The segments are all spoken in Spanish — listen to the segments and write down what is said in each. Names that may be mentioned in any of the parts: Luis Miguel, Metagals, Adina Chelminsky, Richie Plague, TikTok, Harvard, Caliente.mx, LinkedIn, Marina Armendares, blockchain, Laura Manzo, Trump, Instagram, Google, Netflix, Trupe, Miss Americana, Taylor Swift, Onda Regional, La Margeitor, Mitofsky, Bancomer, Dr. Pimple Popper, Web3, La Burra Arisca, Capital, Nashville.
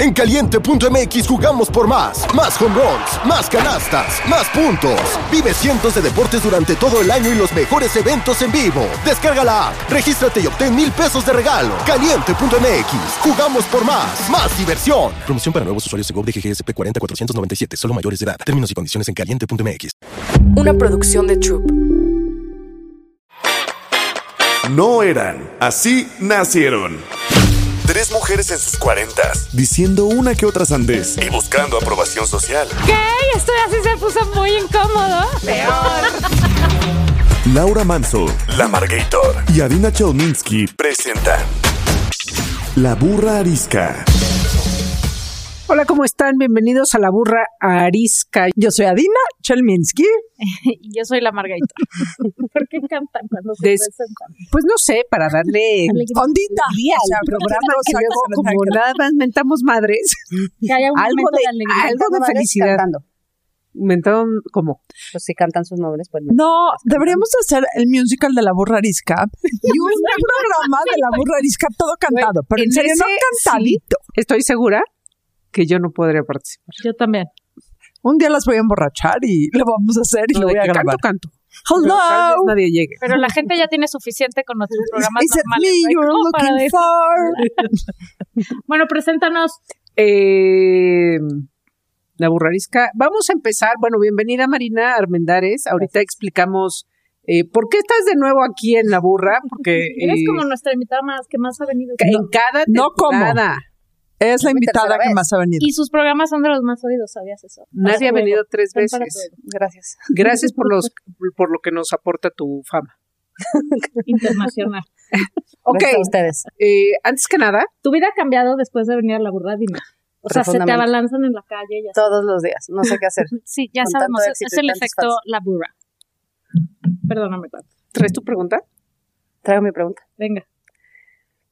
En Caliente.mx jugamos por más. Más home runs, más canastas, más puntos. Vive cientos de deportes durante todo el año y los mejores eventos en vivo. Descarga la app, regístrate y obtén $1,000 de regalo. Caliente.mx, jugamos por más. Más diversión. Promoción para nuevos usuarios de Gov de GGSP 40497, solo mayores de edad. Términos y condiciones en Caliente.mx. Una producción de Trupe. No eran, así nacieron. Tres mujeres en sus 40s, diciendo una que otra sandez y buscando aprobación social. ¿Qué? Esto así se puso muy incómodo. Peor. Laura Manzo, La Margeitor y Adina Chelminsky presentan La Burra Arisca. Hola, ¿cómo están? Bienvenidos a La Burra Arisca. Yo soy Adina Chelminsky. Y yo soy La Margeitor. ¿Por qué cantan cuando se presentan? Pues no sé, para darle ondita al programa, que luego como nada más mentamos madres, que haya un algo de alegría, algo de felicidad. Mentaron como. Pues si cantan sus nombres, pues no. Deberíamos hacer el musical de La Burra Arisca y un programa de La Burra Arisca todo cantado, pero en serio, no cantadito. Sí. Estoy segura que yo no podría participar. Yo también. Un día las voy a emborrachar y lo vamos a hacer y lo voy a grabar. Canto. Hello. Pero nadie llegue. Pero la gente ya tiene suficiente con nuestros programas normales. Me, you're looking for. Bueno, preséntanos. La Burra Arisca. Vamos a empezar. Bueno, bienvenida Marina Armendares. Ahorita explicamos por qué estás de nuevo aquí en La Burra. Porque eres como nuestra invitada más que más ha venido. En cada temporada. No, es la invitada que más ha venido. Y sus programas son de los más oídos, ¿sabías eso? Nadie ha venido 3 veces. Gracias. Gracias por lo que nos aporta tu fama. Internacional. Ok. Ustedes. Antes que nada. ¿Tu vida ha cambiado después de venir a La Burra? Dime. O sea, se te abalanzan en la calle. Ya todos los días. No sé qué hacer. Sí, ya sabemos. Es el efecto La Burra. Perdóname tanto. ¿Traes tu pregunta? Traigo mi pregunta. Venga.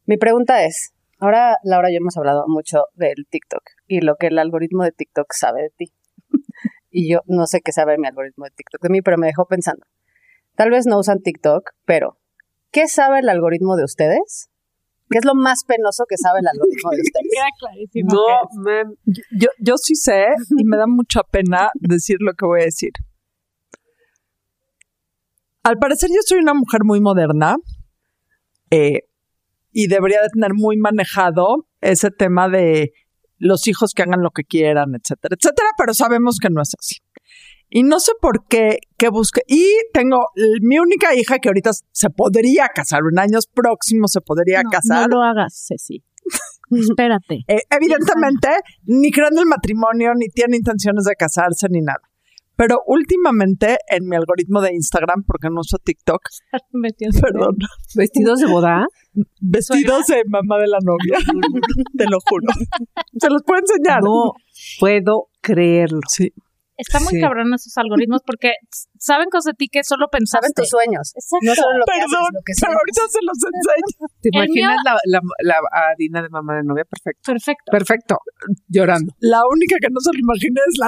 Mi pregunta es... Ahora, Laura y yo hemos hablado mucho del TikTok y lo que el algoritmo de TikTok sabe de ti. Y yo no sé qué sabe mi algoritmo de TikTok de mí, pero me dejó pensando. Tal vez no usan TikTok, pero ¿qué sabe el algoritmo de ustedes? ¿Qué es lo más penoso que sabe el algoritmo de ustedes? Queda clarísimo. No, man, yo sí sé y me da mucha pena decir lo que voy a decir. Al parecer yo soy una mujer muy moderna. Y debería de tener muy manejado ese tema de los hijos que hagan lo que quieran, etcétera, etcétera, pero sabemos que no es así. Y no sé por qué que busque. Y tengo mi única hija que ahorita se podría casar, en años próximos se podría casar. No lo hagas, Ceci. Espérate. Evidentemente, ni creen en el matrimonio, ni tiene intenciones de casarse, ni nada. Pero últimamente en mi algoritmo de Instagram, porque no uso TikTok, perdón. ¿Vestidos de boda? Vestidos de mamá de la novia, te lo juro. Se los puedo enseñar. No puedo creerlo. Sí. Está muy cabrón esos algoritmos porque saben cosas de ti que solo pensaste. Saben tus sueños. Exacto. No solo lo que haces, lo que pero ahorita se los enseño. ¿Te imaginas la Adina de mamá de novia? Perfecto. Llorando. La única que no se lo imagina es la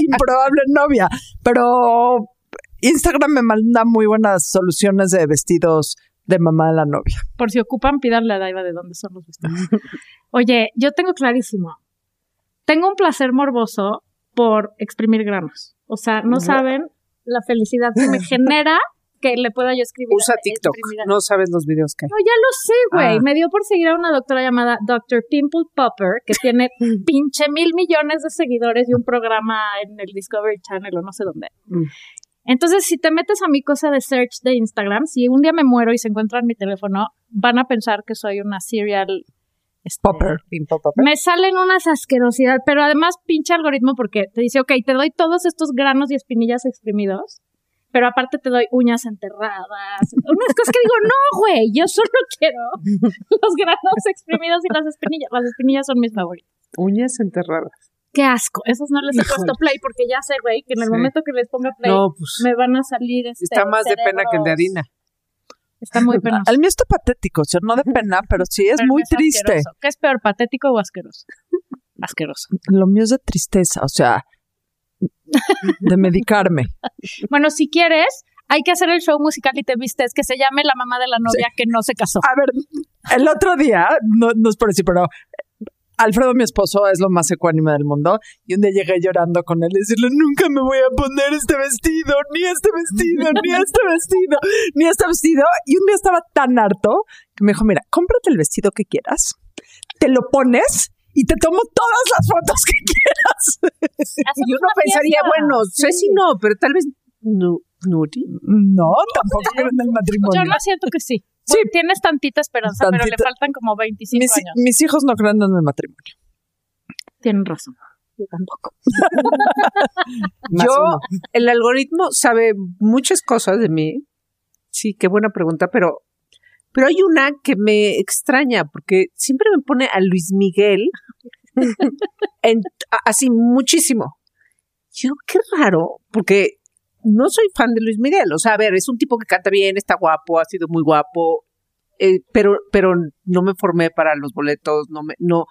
improbable novia. Pero Instagram me manda muy buenas soluciones de vestidos de mamá de la novia. Por si ocupan, pídanle a Daiva de dónde son los vestidos. Oye, yo tengo clarísimo. Tengo un placer morboso por exprimir granos. O sea, no saben la felicidad que me genera que le pueda yo escribir. Usa TikTok, no sabes los videos que hay. No, ya lo sé, güey. Me dio por seguir a una doctora llamada Dr. Pimple Popper, que tiene pinche 1,000,000,000 de seguidores y un programa en el Discovery Channel o no sé dónde. Entonces, si te metes a mi cosa de search de Instagram, si un día me muero y se encuentran mi teléfono, van a pensar que soy una serial... Popper. Me salen unas asquerosidades, pero además pinche algoritmo porque te dice, ok, te doy todos estos granos y espinillas exprimidos, pero aparte te doy uñas enterradas. Unas cosas que digo, no, güey, yo solo quiero los granos exprimidos y las espinillas. Las espinillas son mis favoritas. Uñas enterradas. Qué asco. Esos no les he puesto play porque ya sé, güey, que en el momento que les ponga play me van a salir está más cerebros. De pena que el de harina. Está muy penoso. El mío está patético, o sea, no de pena, pero sí es muy triste. Asqueroso. ¿Qué es peor, patético o asqueroso? Asqueroso. Lo mío es de tristeza, o sea, de medicarme. Bueno, si quieres, hay que hacer el show musical y te vistes que se llame La mamá de la novia que no se casó. A ver, el otro día, no es por decir, pero Alfredo, mi esposo, es lo más ecuánime del mundo y un día llegué llorando con él y decirle, nunca me voy a poner este vestido, ni este vestido, ni este vestido, ni este vestido. Y un día estaba tan harto que me dijo, mira, cómprate el vestido que quieras, te lo pones y te tomo todas las fotos que quieras. Y uno pensaría, bueno, sé si no, pero tal vez no. No, tampoco en el matrimonio. Yo lo siento que sí. Sí. Bueno, tienes tantita esperanza, pero le faltan como 25 años. Mis hijos no creen en el matrimonio. Tienen razón. Yo tampoco. El algoritmo sabe muchas cosas de mí. Sí, qué buena pregunta, pero hay una que me extraña, porque siempre me pone a Luis Miguel así muchísimo. Yo, qué raro, porque no soy fan de Luis Miguel, o sea, a ver, es un tipo que canta bien, está guapo, ha sido muy guapo, pero no me formé para los boletos, no.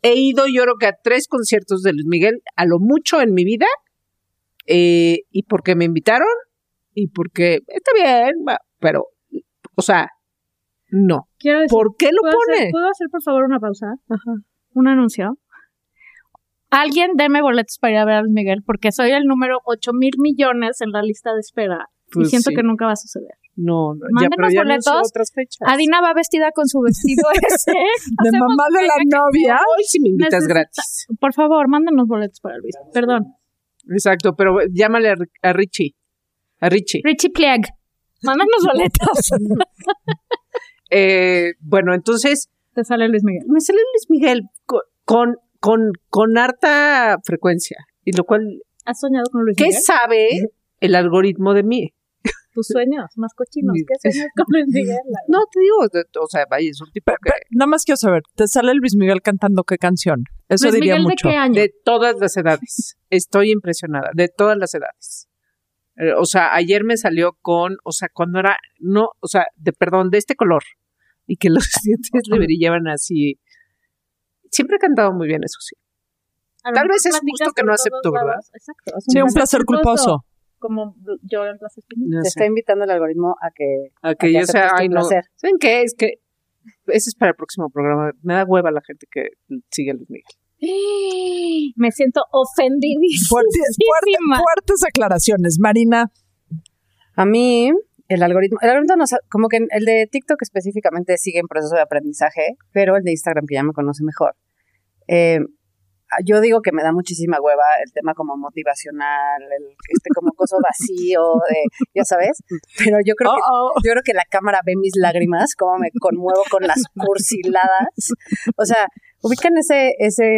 He ido yo creo que a 3 conciertos de Luis Miguel, a lo mucho en mi vida, y porque me invitaron, y porque está bien, pero, o sea, no. Quiero decir, ¿por qué lo pone? ¿Puedo hacer por favor una pausa? Ajá. ¿Un anuncio? Alguien deme boletos para ir a ver a Luis Miguel, porque soy el número 8,000,000,000 en la lista de espera. Pues y siento que nunca va a suceder. No, ya, pero ya boletos. No sé otras fechas. Adina va vestida con su vestido ese. De mamá de la novia. Hoy si me invitas gratis. Por favor, mándenos boletos para Luis. Perdón. Exacto, pero llámale a Richie. A Richie. Richie Plague. Mándanos boletos. Bueno, entonces. Te sale Luis Miguel. Me sale Luis Miguel con harta frecuencia, y lo cual... ¿Has soñado con Luis Miguel? ¿Qué sabe el algoritmo de mí? Tus sueños más cochinos. ¿Qué sueñas con Luis Miguel? No, te digo, o sea, vaya, es un tipo que... Nada más quiero saber, ¿te sale Luis Miguel cantando qué canción? Eso Luis diría Miguel, mucho. ¿De qué año? De todas las edades. Estoy impresionada, de todas las edades. O sea, ayer me salió con, o sea, cuando era, no, o sea, de este color, y que los dientes le brillaban así... Siempre he cantado muy bien, eso sí. Tal vez es justo que no acepto, ¿verdad? Exacto. Sí, un placer culposo. Como yo en placer culposo. No sé. Te está invitando el algoritmo a que yo sea, ay, no. ¿Saben qué? Es que ese es para el próximo programa. Me da hueva la gente que sigue a Luis Miguel. Me siento ofendidísima. Fuertes aclaraciones, Marina. A mí... El algoritmo no, como que el de TikTok específicamente sigue en proceso de aprendizaje, pero el de Instagram, que ya me conoce mejor. Yo digo que me da muchísima hueva el tema como motivacional, como coso vacío, ya sabes, pero yo creo que la cámara ve mis lágrimas, cómo me conmuevo con las cursiladas. O sea, ubican ese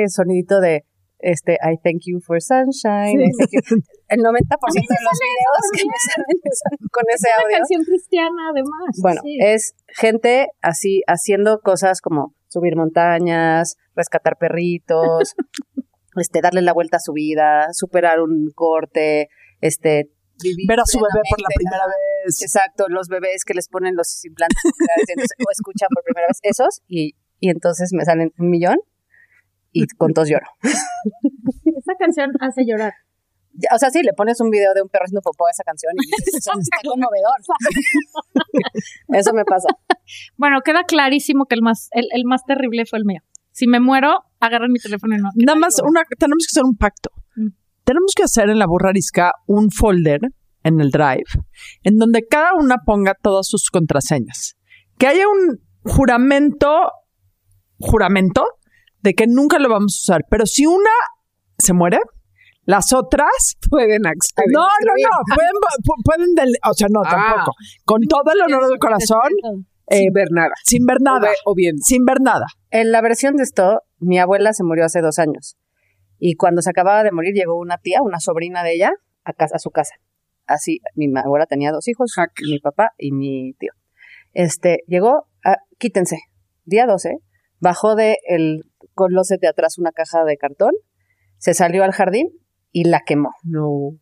sonidito de... I thank you for sunshine. Sí. Thank you. El 90% de los videos que me salen con ese audio. Es una canción cristiana, además. Bueno, sí. Es gente así haciendo cosas como subir montañas, rescatar perritos, darle la vuelta a su vida, superar un corte, ver a su bebé por la primera vez. Exacto, los bebés que les ponen los implantes o escuchan por primera vez esos y entonces me salen 1,000,000. Y con todos lloro. Esa canción hace llorar. O sea, sí, le pones un video de un perro haciendo popó a esa canción y dices, eso está conmovedor. Eso me pasa. Bueno, queda clarísimo que el más terrible fue el mío. Si me muero, agarran mi teléfono y no. Nada más, tenemos que hacer un pacto. Tenemos que hacer en La Burra Arisca un folder en el Drive, en donde cada una ponga todas sus contraseñas. Que haya un juramento, de que nunca lo vamos a usar, pero si una se muere, las otras pueden acceder. No, pueden o sea, no, tampoco. Con todo el honor del corazón, sin ver nada. Sin ver nada. O bien. Sin ver nada. En la versión de esto, mi abuela se murió hace 2 años, y cuando se acababa de morir, llegó una tía, una sobrina de ella, a su casa. Así, mi abuela tenía 2 hijos, mi papá y mi tío. Llegó, quítense, día 12, bajó del closet de atrás una caja de cartón, se salió al jardín y la quemó. No.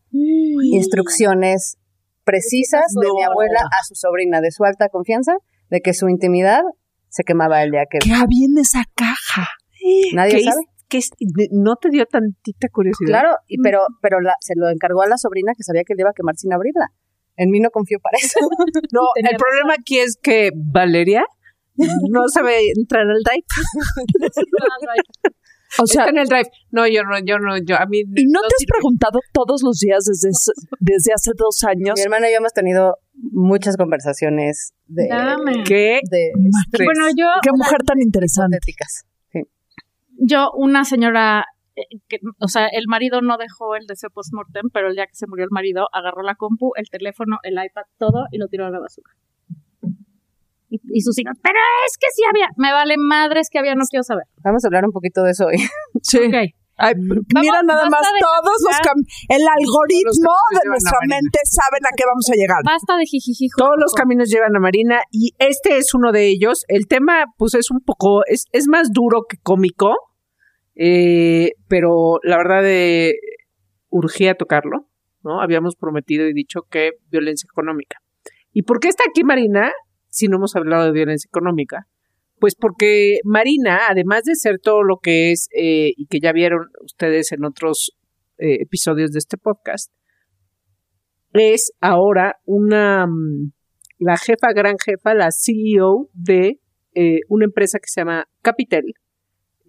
Instrucciones precisas de mi abuela a su sobrina, de su alta confianza, de que su intimidad se quemaba el día que... ¿Qué había en esa caja? Nadie sabe. ¿No te dio tantita curiosidad? Claro, pero se lo encargó a la sobrina, que sabía que le iba a quemar sin abrirla. En mí no confió para eso. No, el problema aquí es que Valeria... No sabe entrar al drive. O sea, está en el drive. No, yo no, a mí. ¿Y no te has preguntado todos los días desde hace 2 años? Mi hermana y yo hemos tenido muchas conversaciones de... ¿Qué? De estrés. Bueno, yo... Qué mujer tan interesante. Sí. Yo, una señora... Que, o sea, el marido no dejó el deseo post-mortem, pero el día que se murió el marido, agarró la compu, el teléfono, el iPad, todo, y lo tiró a la basura. Y sus hijos, pero es que sí había, me vale madres que había, no quiero saber. Vamos a hablar un poquito de eso hoy. Sí. Okay. Ay, mira nada más, todos los el algoritmo de nuestra mente saben a qué vamos a llegar. Basta de jijijijo. Todos los caminos llevan a Marina y este es uno de ellos. El tema, pues, es un poco, es más duro que cómico. Pero la verdad urgía tocarlo, ¿no? Habíamos prometido y dicho que violencia económica. ¿Y por qué está aquí Marina si no hemos hablado de violencia económica? Pues porque Marina, además de ser todo lo que es, y que ya vieron ustedes en otros episodios de este podcast, es ahora la jefa, gran jefa, la CEO de una empresa que se llama Capital.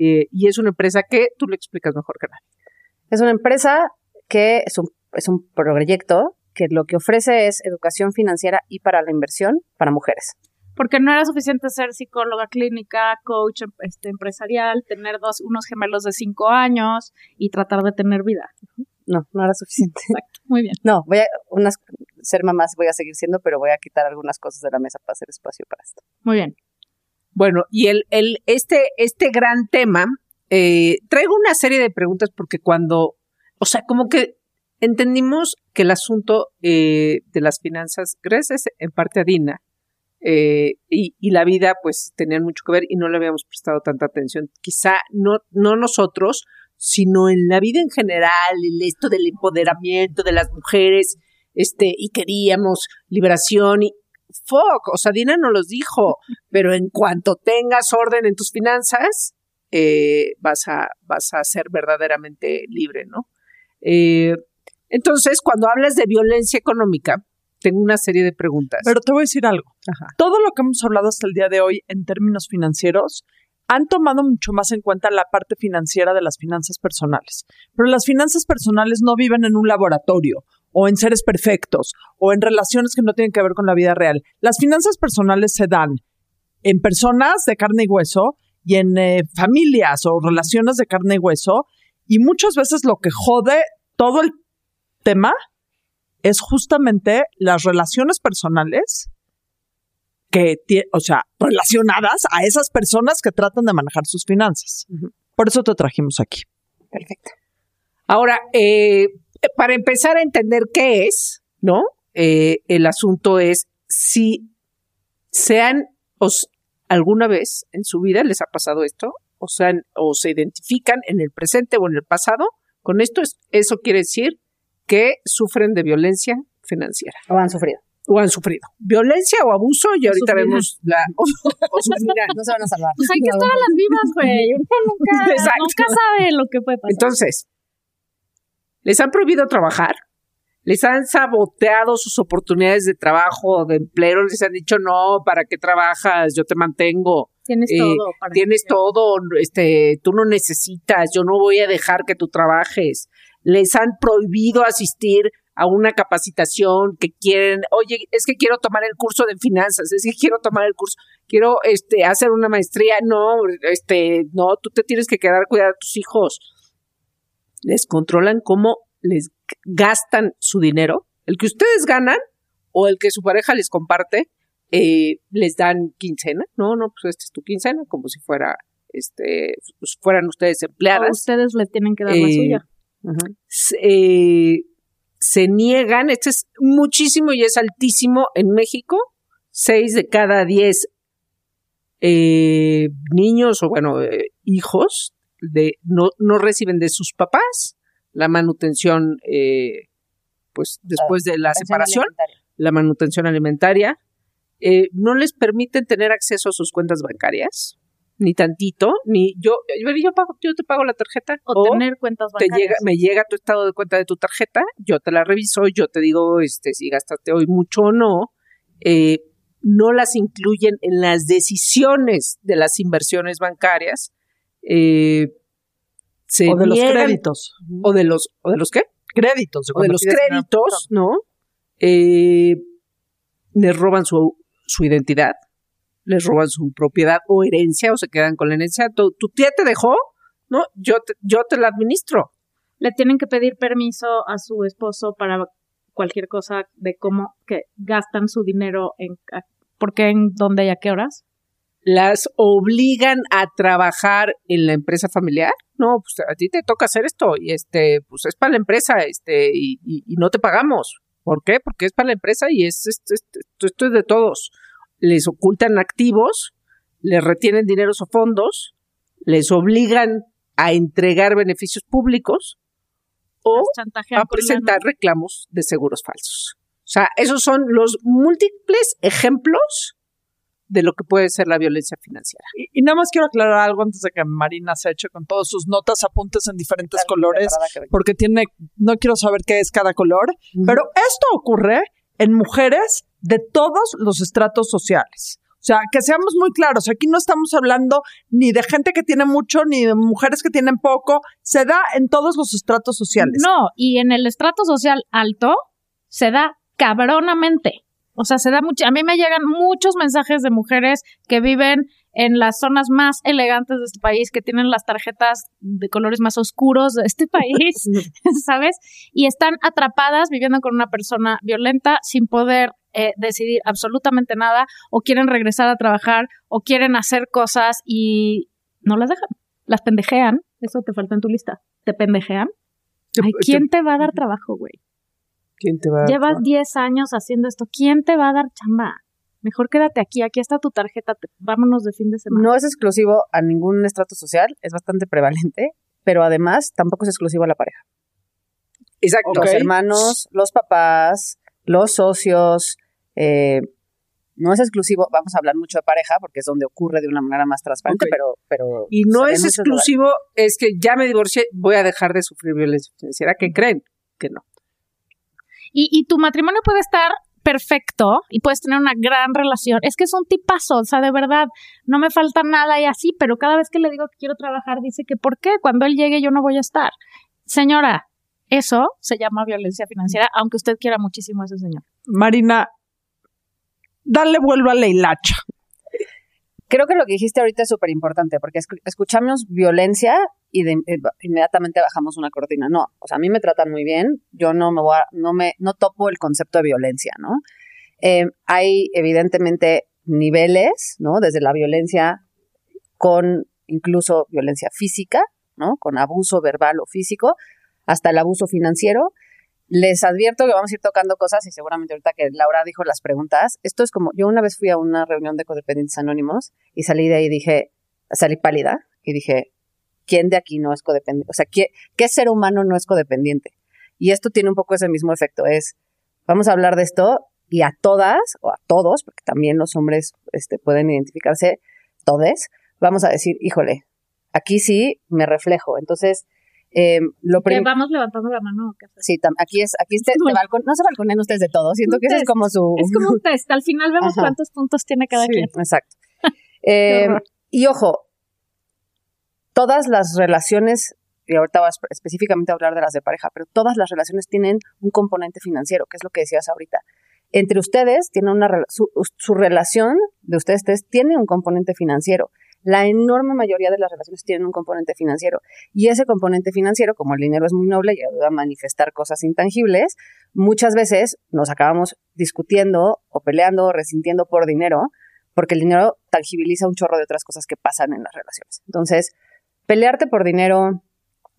Y es una empresa que tú le explicas mejor que nadie. Es una empresa que es un proyecto que lo que ofrece es educación financiera y para la inversión para mujeres. Porque no era suficiente ser psicóloga clínica, coach empresarial, tener unos gemelos de 5 años y tratar de tener vida. No era suficiente. Exacto, muy bien. No, ser mamás voy a seguir siendo, pero voy a quitar algunas cosas de la mesa para hacer espacio para esto. Muy bien. Bueno, y este gran tema, traigo una serie de preguntas porque como que entendimos que el asunto de las finanzas, gracias en parte a Adina, y la vida, pues, tenían mucho que ver y no le habíamos prestado tanta atención. Quizá no nosotros, sino en la vida en general, esto del empoderamiento de las mujeres, y queríamos liberación y... Fuck, o sea, Dina no los dijo, pero en cuanto tengas orden en tus finanzas, vas a ser verdaderamente libre, ¿no? Entonces, cuando hablas de violencia económica, tengo una serie de preguntas. Pero te voy a decir algo. Ajá. Todo lo que hemos hablado hasta el día de hoy en términos financieros, han tomado mucho más en cuenta la parte financiera de las finanzas personales. Pero las finanzas personales no viven en un laboratorio, o en seres perfectos, o en relaciones que no tienen que ver con la vida real. Las finanzas personales se dan en personas de carne y hueso y en familias o relaciones de carne y hueso, y muchas veces lo que jode todo el tema es justamente las relaciones personales que relacionadas a esas personas que tratan de manejar sus finanzas. Uh-huh. Por eso te trajimos aquí. Perfecto. Ahora, para empezar a entender qué es, ¿no? El asunto es si alguna vez en su vida les ha pasado esto, o se identifican en el presente o en el pasado con esto. Eso quiere decir que sufren de violencia financiera. O han sufrido. Violencia o abuso, y ahorita vemos la... No se van a salvar. Pues hay que estar a las vivas, güey. Nunca sabe lo que puede pasar. Entonces... Les han prohibido trabajar, les han saboteado sus oportunidades de trabajo, de empleo, les han dicho, no, ¿para qué trabajas? Yo te mantengo. Tienes todo, tú no necesitas, yo no voy a dejar que tú trabajes. Les han prohibido asistir a una capacitación que quieren, oye, es que quiero tomar el curso de finanzas, quiero hacer una maestría, no, tú te tienes que quedar a cuidar a tus hijos. Les controlan cómo les gastan su dinero. El que ustedes ganan o el que su pareja les comparte, les dan quincena. No, pues esta es tu quincena, como si fuera, pues fueran ustedes empleadas. O ustedes le tienen que dar la suya. Uh-huh. Se niegan, es muchísimo y es altísimo en México. 6 de cada 10 niños hijos no reciben de sus papás la manutención, pues después de la separación, la manutención alimentaria. No les permiten tener acceso a sus cuentas bancarias, ni tantito, ni yo te pago la tarjeta. O tener cuentas bancarias. Me llega tu estado de cuenta de tu tarjeta, yo te la reviso, yo te digo si gastaste hoy mucho o no. no las incluyen en las decisiones de las inversiones bancarias. Se o de niegan, los créditos. ¿O de los qué? Créditos. O de los créditos, ¿no? Les roban su identidad, les roban su propiedad o herencia, o se quedan con la herencia. Tu tía te dejó, ¿no? Yo te la administro. Le tienen que pedir permiso a su esposo para cualquier cosa de cómo que gastan su dinero, ¿por qué, en dónde y a qué horas? Las obligan a trabajar en la empresa familiar. No, pues a ti te toca hacer esto y pues es para la empresa, y no te pagamos. ¿Por qué? Porque es para la empresa y esto es de todos. Les ocultan activos, les retienen dineros o fondos, les obligan a entregar beneficios públicos o a presentar reclamos de seguros falsos. O sea, esos son los múltiples ejemplos de lo que puede ser la violencia financiera. Y nada más quiero aclarar algo antes de que Marina se eche con todas sus notas, apuntes en diferentes colores, porque no quiero saber qué es cada color, pero esto ocurre en mujeres de todos los estratos sociales. O sea, que seamos muy claros, aquí no estamos hablando ni de gente que tiene mucho, ni de mujeres que tienen poco, se da en todos los estratos sociales. No, y en el estrato social alto se da cabronamente. O sea, se da mucho. A mí me llegan muchos mensajes de mujeres que viven en las zonas más elegantes de este país, que tienen las tarjetas de colores más oscuros de este país, ¿sabes? Y están atrapadas viviendo con una persona violenta sin poder decidir absolutamente nada, o quieren regresar a trabajar, o quieren hacer cosas y no las dejan. Las pendejean. Eso te falta en tu lista. ¿Te pendejean? Ay, ¿quién te va a dar trabajo, güey? ¿Quién te va a dar? Llevas 10 años haciendo esto. ¿Quién te va a dar chamba? Mejor quédate aquí. Aquí está tu tarjeta. Vámonos de fin de semana. No es exclusivo a ningún estrato social. Es bastante prevalente. Pero además, tampoco es exclusivo a la pareja. Exacto. Okay. Los hermanos, los papás, los socios. No es exclusivo. Vamos a hablar mucho de pareja porque es donde ocurre de una manera más transparente. Okay. Pero y no es exclusivo. Es que ya me divorcié. Voy a dejar de sufrir violencia financiera. ¿Qué creen? Que no. Y tu matrimonio puede estar perfecto y puedes tener una gran relación. Es que es un tipazo, o sea, de verdad, no me falta nada y así, pero cada vez que le digo que quiero trabajar, dice que ¿por qué? Cuando él llegue yo no voy a estar. Señora, eso se llama violencia financiera, aunque usted quiera muchísimo a ese señor. Marina, dale vuelvo a la hilacha. Creo que lo que dijiste ahorita es súper importante, porque escuchamos violencia y inmediatamente bajamos una cortina. No, o sea, a mí me tratan muy bien, yo no topo el concepto de violencia, ¿no? Hay evidentemente niveles, ¿no? Desde la violencia con incluso violencia física, ¿no? Con abuso verbal o físico, hasta el abuso financiero. Les advierto que vamos a ir tocando cosas y seguramente ahorita que Laura dijo las preguntas, esto es como, yo una vez fui a una reunión de codependientes anónimos y salí de ahí y dije, salí pálida y dije, ¿quién de aquí no es codependiente? O sea, ¿qué ser humano no es codependiente? Y esto tiene un poco ese mismo efecto, es, vamos a hablar de esto y a todas, o a todos, porque también los hombres pueden identificarse, todes, vamos a decir, híjole, aquí sí me reflejo, entonces... vamos levantando la mano. Sí, aquí balcón, no se balconen ustedes de todo. Siento que eso es como su... Es como un test. Al final vemos cuántos puntos tiene cada quien. Exacto. Y ojo, todas las relaciones, y ahorita vas específicamente a hablar de las de pareja, pero todas las relaciones tienen un componente financiero, que es lo que decías ahorita. Entre ustedes, tiene su relación de ustedes tres tiene un componente financiero. La enorme mayoría de las relaciones tienen un componente financiero y ese componente financiero, como el dinero es muy noble y ayuda a manifestar cosas intangibles, muchas veces nos acabamos discutiendo o peleando o resintiendo por dinero porque el dinero tangibiliza un chorro de otras cosas que pasan en las relaciones. Entonces, pelearte por dinero,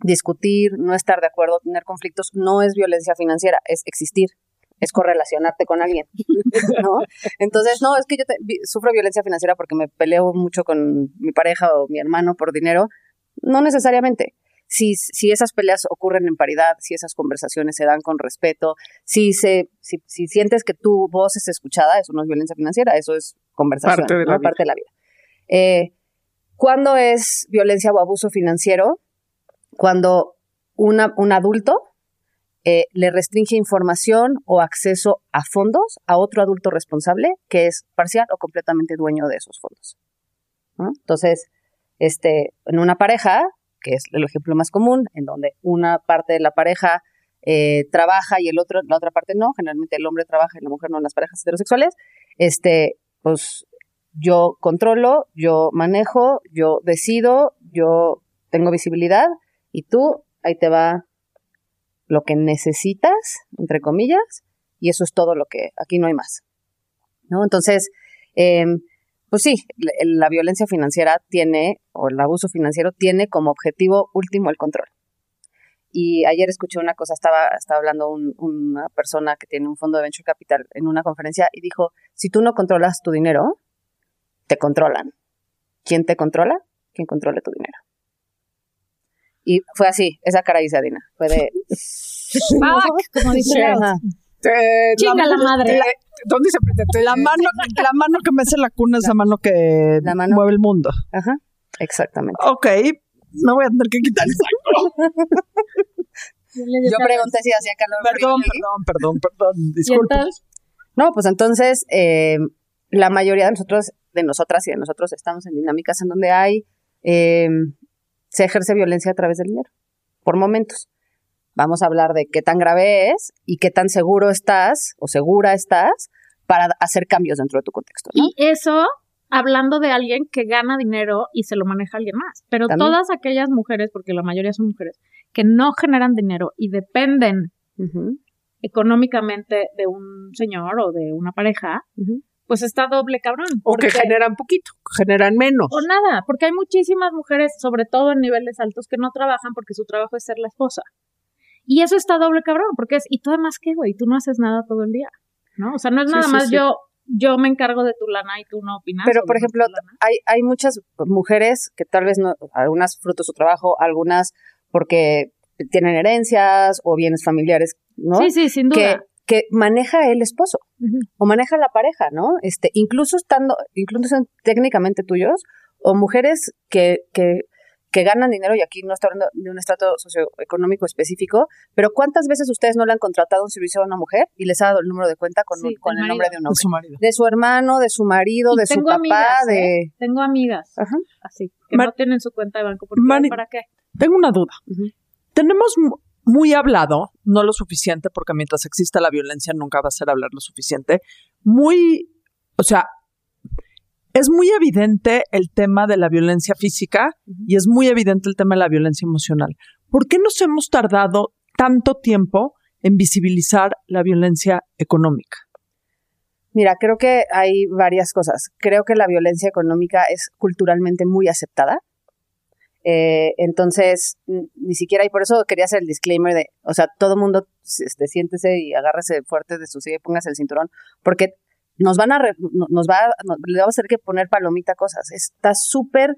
discutir, no estar de acuerdo, tener conflictos, no es violencia financiera, es existir. Es correlacionarte con alguien, ¿no? Entonces, no, es que yo sufro violencia financiera porque me peleo mucho con mi pareja o mi hermano por dinero. No necesariamente. Si esas peleas ocurren en paridad, si esas conversaciones se dan con respeto, si sientes que tu voz es escuchada, eso no es violencia financiera, eso es conversación, parte de la vida. ¿Cuándo es violencia o abuso financiero? Cuando un adulto le restringe información o acceso a fondos a otro adulto responsable que es parcial o completamente dueño de esos fondos, ¿no? Entonces, en una pareja, que es el ejemplo más común, en donde una parte de la pareja trabaja y la otra parte no, generalmente el hombre trabaja y la mujer no en las parejas heterosexuales, pues yo controlo, yo manejo, yo decido, yo tengo visibilidad y tú, ahí te va lo que necesitas, entre comillas, y eso es todo lo que, aquí no hay más, ¿no? Entonces, pues sí, la violencia financiera tiene, o el abuso financiero tiene como objetivo último el control. Y ayer escuché una cosa, estaba hablando una persona que tiene un fondo de Venture Capital en una conferencia y dijo, si tú no controlas tu dinero, te controlan. ¿Quién te controla? Quien controle tu dinero. Y fue así, esa cara dice Adina. Fue de... ¡Fuck! Como dice ¡chinga la madre! ¿Dónde se pretende? La mano que me hace la cuna es la mano que mueve el mundo. Ajá, exactamente. Ok, me voy a tener que quitar el saco. Yo pregunté si hacía calor. Perdón, disculpa. No, pues entonces, la mayoría de nosotros, de nosotras y de nosotros estamos en dinámicas en donde hay... se ejerce violencia a través del dinero, por momentos. Vamos a hablar de qué tan grave es y qué tan seguro estás o segura estás para hacer cambios dentro de tu contexto, ¿no? Y eso, hablando de alguien que gana dinero y se lo maneja alguien más. Pero ¿también? Todas aquellas mujeres, porque la mayoría son mujeres, que no generan dinero y dependen económicamente de un señor o de una pareja, pues está doble cabrón. O que generan poquito, generan menos. O nada, porque hay muchísimas mujeres, sobre todo en niveles altos, que no trabajan porque su trabajo es ser la esposa. Y eso está doble cabrón, porque es, ¿y tú además qué, güey? Tú no haces nada todo el día, ¿no? O sea, no es nada más yo me encargo de tu lana y tú no opinas. Pero, por ejemplo, hay muchas mujeres que tal vez no, algunas fruto de su trabajo, algunas porque tienen herencias o bienes familiares, ¿no? Sí, sí, sin duda. Que maneja el esposo o maneja la pareja, ¿no? Incluso técnicamente tuyos, o mujeres que ganan dinero, y aquí no estoy hablando de un estrato socioeconómico específico, pero ¿cuántas veces ustedes no le han contratado un servicio a una mujer y les ha dado el número de cuenta con el nombre de un hombre? De su marido. De su hermano, de su marido, de su papá. Tengo amigas, así, que no tienen su cuenta de banco. Porque ¿para qué? Tengo una duda. Tenemos... muy hablado, no lo suficiente, porque mientras exista la violencia nunca va a ser hablar lo suficiente. Es muy evidente el tema de la violencia física y es muy evidente el tema de la violencia emocional. ¿Por qué nos hemos tardado tanto tiempo en visibilizar la violencia económica? Mira, creo que hay varias cosas. Creo que la violencia económica es culturalmente muy aceptada. Entonces, ni siquiera, y por eso quería hacer el disclaimer de, o sea, todo mundo siéntese y agárrese fuerte de su silla y póngase el cinturón, porque le vamos a tener que poner palomita a cosas. Está súper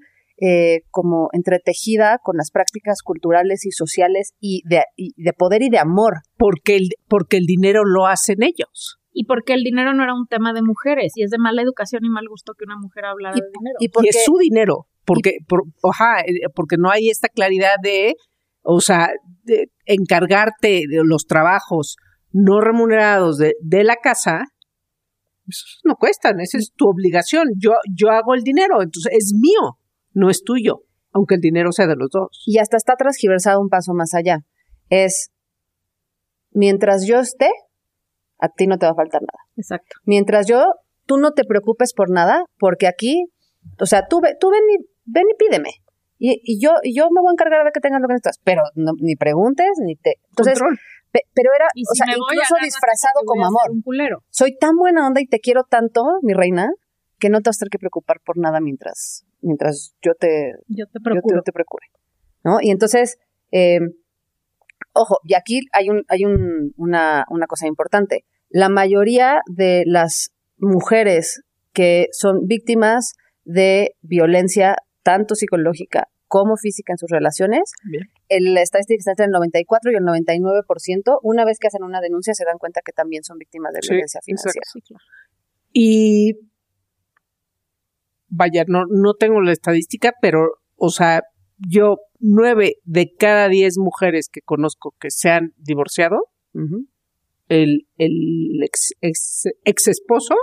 como entretejida con las prácticas culturales y sociales y de poder y de amor. Porque el dinero lo hacen ellos. Y porque el dinero no era un tema de mujeres, y es de mala educación y mal gusto que una mujer hablara de dinero. Y es su dinero. Porque no hay esta claridad de encargarte de los trabajos no remunerados de la casa, esos no cuestan, esa es tu obligación. Yo hago el dinero, entonces es mío, no es tuyo, aunque el dinero sea de los dos. Y hasta está transgiversado un paso más allá. Es, mientras yo esté, a ti no te va a faltar nada. Exacto. Mientras tú no te preocupes por nada, porque aquí... O sea, tú ven y pídeme. Y yo me voy a encargar de que tengas lo que necesitas. Pero no, ni preguntes, ni te... Entonces, pero era, incluso disfrazado como amor. Un culero. Soy tan buena onda y te quiero tanto, mi reina, que no te vas a tener que preocupar por nada mientras yo te procure, ¿no? Y entonces, ojo, y aquí hay una cosa importante. La mayoría de las mujeres que son víctimas de violencia tanto psicológica como física en sus relaciones, la estadística está entre el 94 y el 99%, una vez que hacen una denuncia se dan cuenta que también son víctimas de violencia financiera. Sí, claro. Y vaya, no tengo la estadística, pero yo 9 de cada 10 mujeres que conozco que se han divorciado Uh-huh. El ex esposo,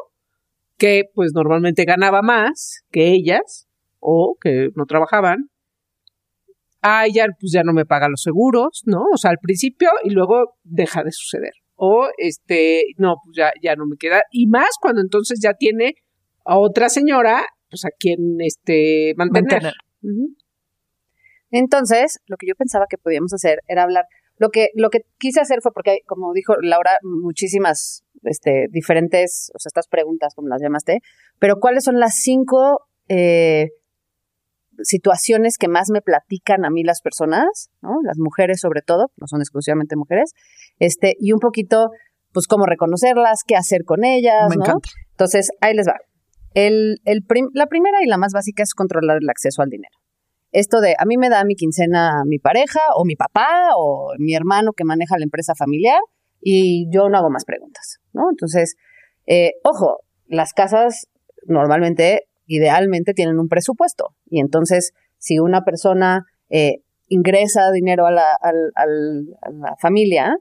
que pues normalmente ganaba más que ellas o que no trabajaban. Ah, ya, pues ya no me paga los seguros, ¿no? O sea, al principio y luego deja de suceder. O no, pues ya no me queda. Y más cuando entonces ya tiene a otra señora, pues a quien mantener. Uh-huh. Entonces, lo que yo pensaba que podíamos hacer era hablar. Lo que quise hacer fue porque, como dijo Laura, muchísimas diferentes, o sea, estas preguntas, como las llamaste, pero ¿cuáles son las 5 situaciones que más me platican a mí las personas, ¿no? Las mujeres sobre todo, no son exclusivamente mujeres, y un poquito, pues, cómo reconocerlas, qué hacer con ellas, me ¿no? encanta. Entonces, ahí les va. La primera y la más básica es controlar el acceso al dinero. Esto de, a mí me da mi quincena mi pareja, o mi papá, o mi hermano que maneja la empresa familiar, y yo no hago más preguntas, ¿no? Entonces, ojo, las casas normalmente, idealmente tienen un presupuesto y entonces si una persona ingresa dinero a la familia,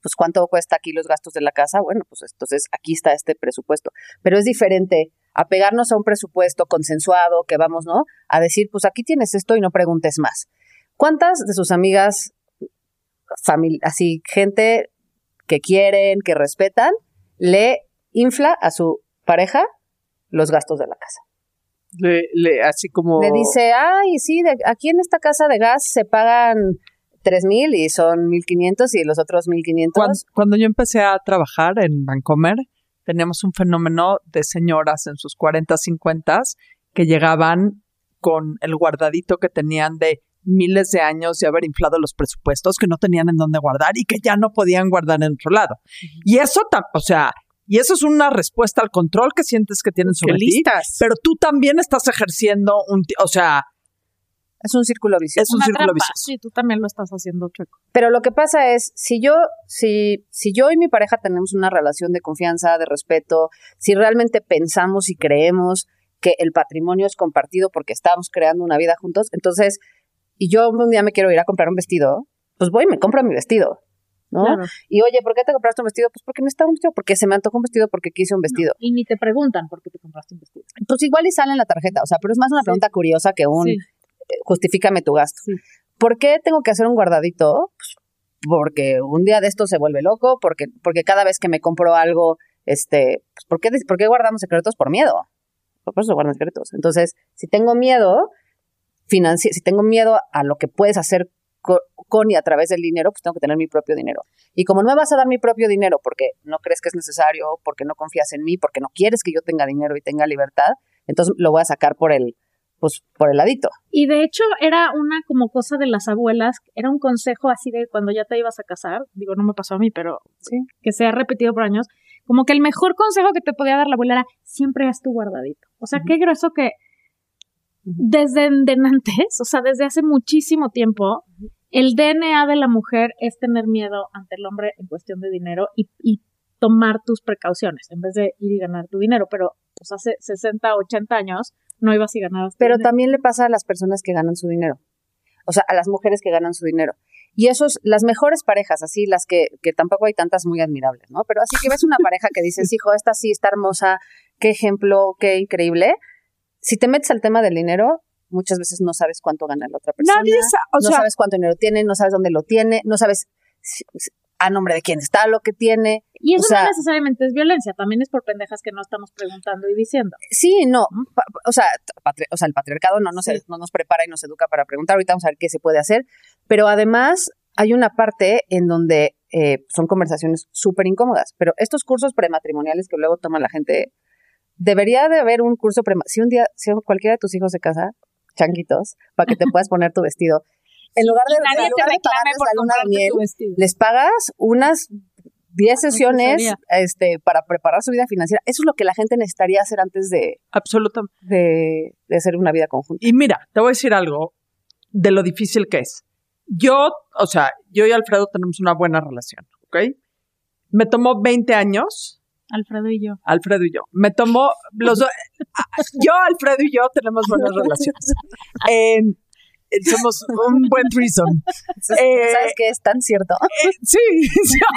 pues ¿cuánto cuesta aquí los gastos de la casa? Bueno, pues entonces aquí está este presupuesto. Pero es diferente apegarnos a un presupuesto consensuado que vamos, ¿no? A decir, pues aquí tienes esto y no preguntes más. ¿Cuántas de sus amigas, así gente que quieren, que respetan, le infla a su pareja los gastos de la casa? Así como... Le dice, ay, sí, aquí en esta casa de gas se pagan 3,000 y son 1,500 y los otros 1,500. Cuando yo empecé a trabajar en Bancomer, teníamos un fenómeno de señoras en sus 40, 50 que llegaban con el guardadito que tenían de miles de años de haber inflado los presupuestos, que no tenían en dónde guardar y que ya no podían guardar en otro lado. Y eso, o sea... Y eso es una respuesta al control que sientes que tienen sobre ti, pero tú también estás ejerciendo o sea, es un círculo vicioso. Es un círculo vicioso. Sí, tú también lo estás haciendo, Checo. Pero lo que pasa es, si yo y mi pareja tenemos una relación de confianza, de respeto, si realmente pensamos y creemos que el patrimonio es compartido porque estamos creando una vida juntos, entonces, y yo un día me quiero ir a comprar un vestido, pues voy y me compro mi vestido, ¿no? Claro. Y oye, ¿por qué te compraste un vestido? Pues porque necesitaba un vestido, porque se me antojó un vestido, porque quise un vestido. No, y ni te preguntan por qué te compraste un vestido. Pues igual y sale en la tarjeta, o sea, pero es más una pregunta curiosa que justifícame tu gasto. Sí. ¿Por qué tengo que hacer un guardadito? Pues porque un día de esto se vuelve loco, porque cada vez que me compro algo, pues ¿por qué guardamos secretos? Por miedo. Por eso guardan secretos. Entonces, si tengo miedo si tengo miedo a lo que puedes hacer con y a través del dinero, pues tengo que tener mi propio dinero. Y como no me vas a dar mi propio dinero porque no crees que es necesario, porque no confías en mí, porque no quieres que yo tenga dinero y tenga libertad, entonces lo voy a sacar por el ladito. Y de hecho era una como cosa de las abuelas, era un consejo así de cuando ya te ibas a casar, digo, no me pasó a mí, pero sí, que se ha repetido por años, como que el mejor consejo que te podía dar la abuela era siempre haz tu guardadito. O sea, qué grueso que desde antes, o sea, desde hace muchísimo tiempo, el DNA de la mujer es tener miedo ante el hombre en cuestión de dinero y tomar tus precauciones en vez de ir y ganar tu dinero. Pero pues hace 60, 80 años no ibas y ganabas tu dinero. Pero también le pasa a las personas que ganan su dinero. O sea, a las mujeres que ganan su dinero. Y esos, las mejores parejas, así, las que tampoco hay tantas muy admirables, ¿no? Pero así que ves una pareja que dices, hijo, esta sí está hermosa, qué ejemplo, qué increíble. Si te metes al tema del dinero, muchas veces no sabes cuánto gana la otra persona, no sabes cuánto dinero tiene, no sabes dónde lo tiene, no sabes a nombre de quién está lo que tiene. Y eso no necesariamente es violencia, también es por pendejas que no estamos preguntando y diciendo. Sí, no, el patriarcado no nos prepara y nos educa para preguntar, ahorita vamos a ver qué se puede hacer, pero además hay una parte en donde son conversaciones súper incómodas, pero estos cursos prematrimoniales que luego toma la gente, debería de haber un curso si cualquiera de tus hijos se casa, changuitos, para que te puedas poner tu vestido. En lugar de nadie te reclame por comprarte miel, tu vestido. Les pagas unas 10 sesiones para preparar su vida financiera. Eso es lo que la gente necesitaría hacer antes de hacer una vida conjunta. Y mira, te voy a decir algo de lo difícil que es. Yo y Alfredo tenemos una buena relación, ¿ok? Me tomó 20 años... Alfredo y yo. Me tomó los dos. Alfredo y yo tenemos buenas relaciones. Somos un buen threesome. ¿Sabes qué? Es tan cierto. Sí,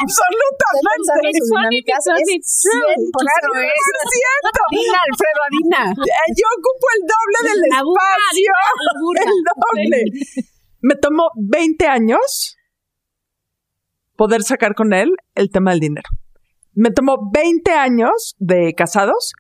absolutamente. Es 100%. Claro, es cierto. Adina, Alfredo, Adina. Yo ocupo el doble del espacio. El doble. Me tomó 20 años poder sacar con él el tema del dinero. Me tomó 20 años de casados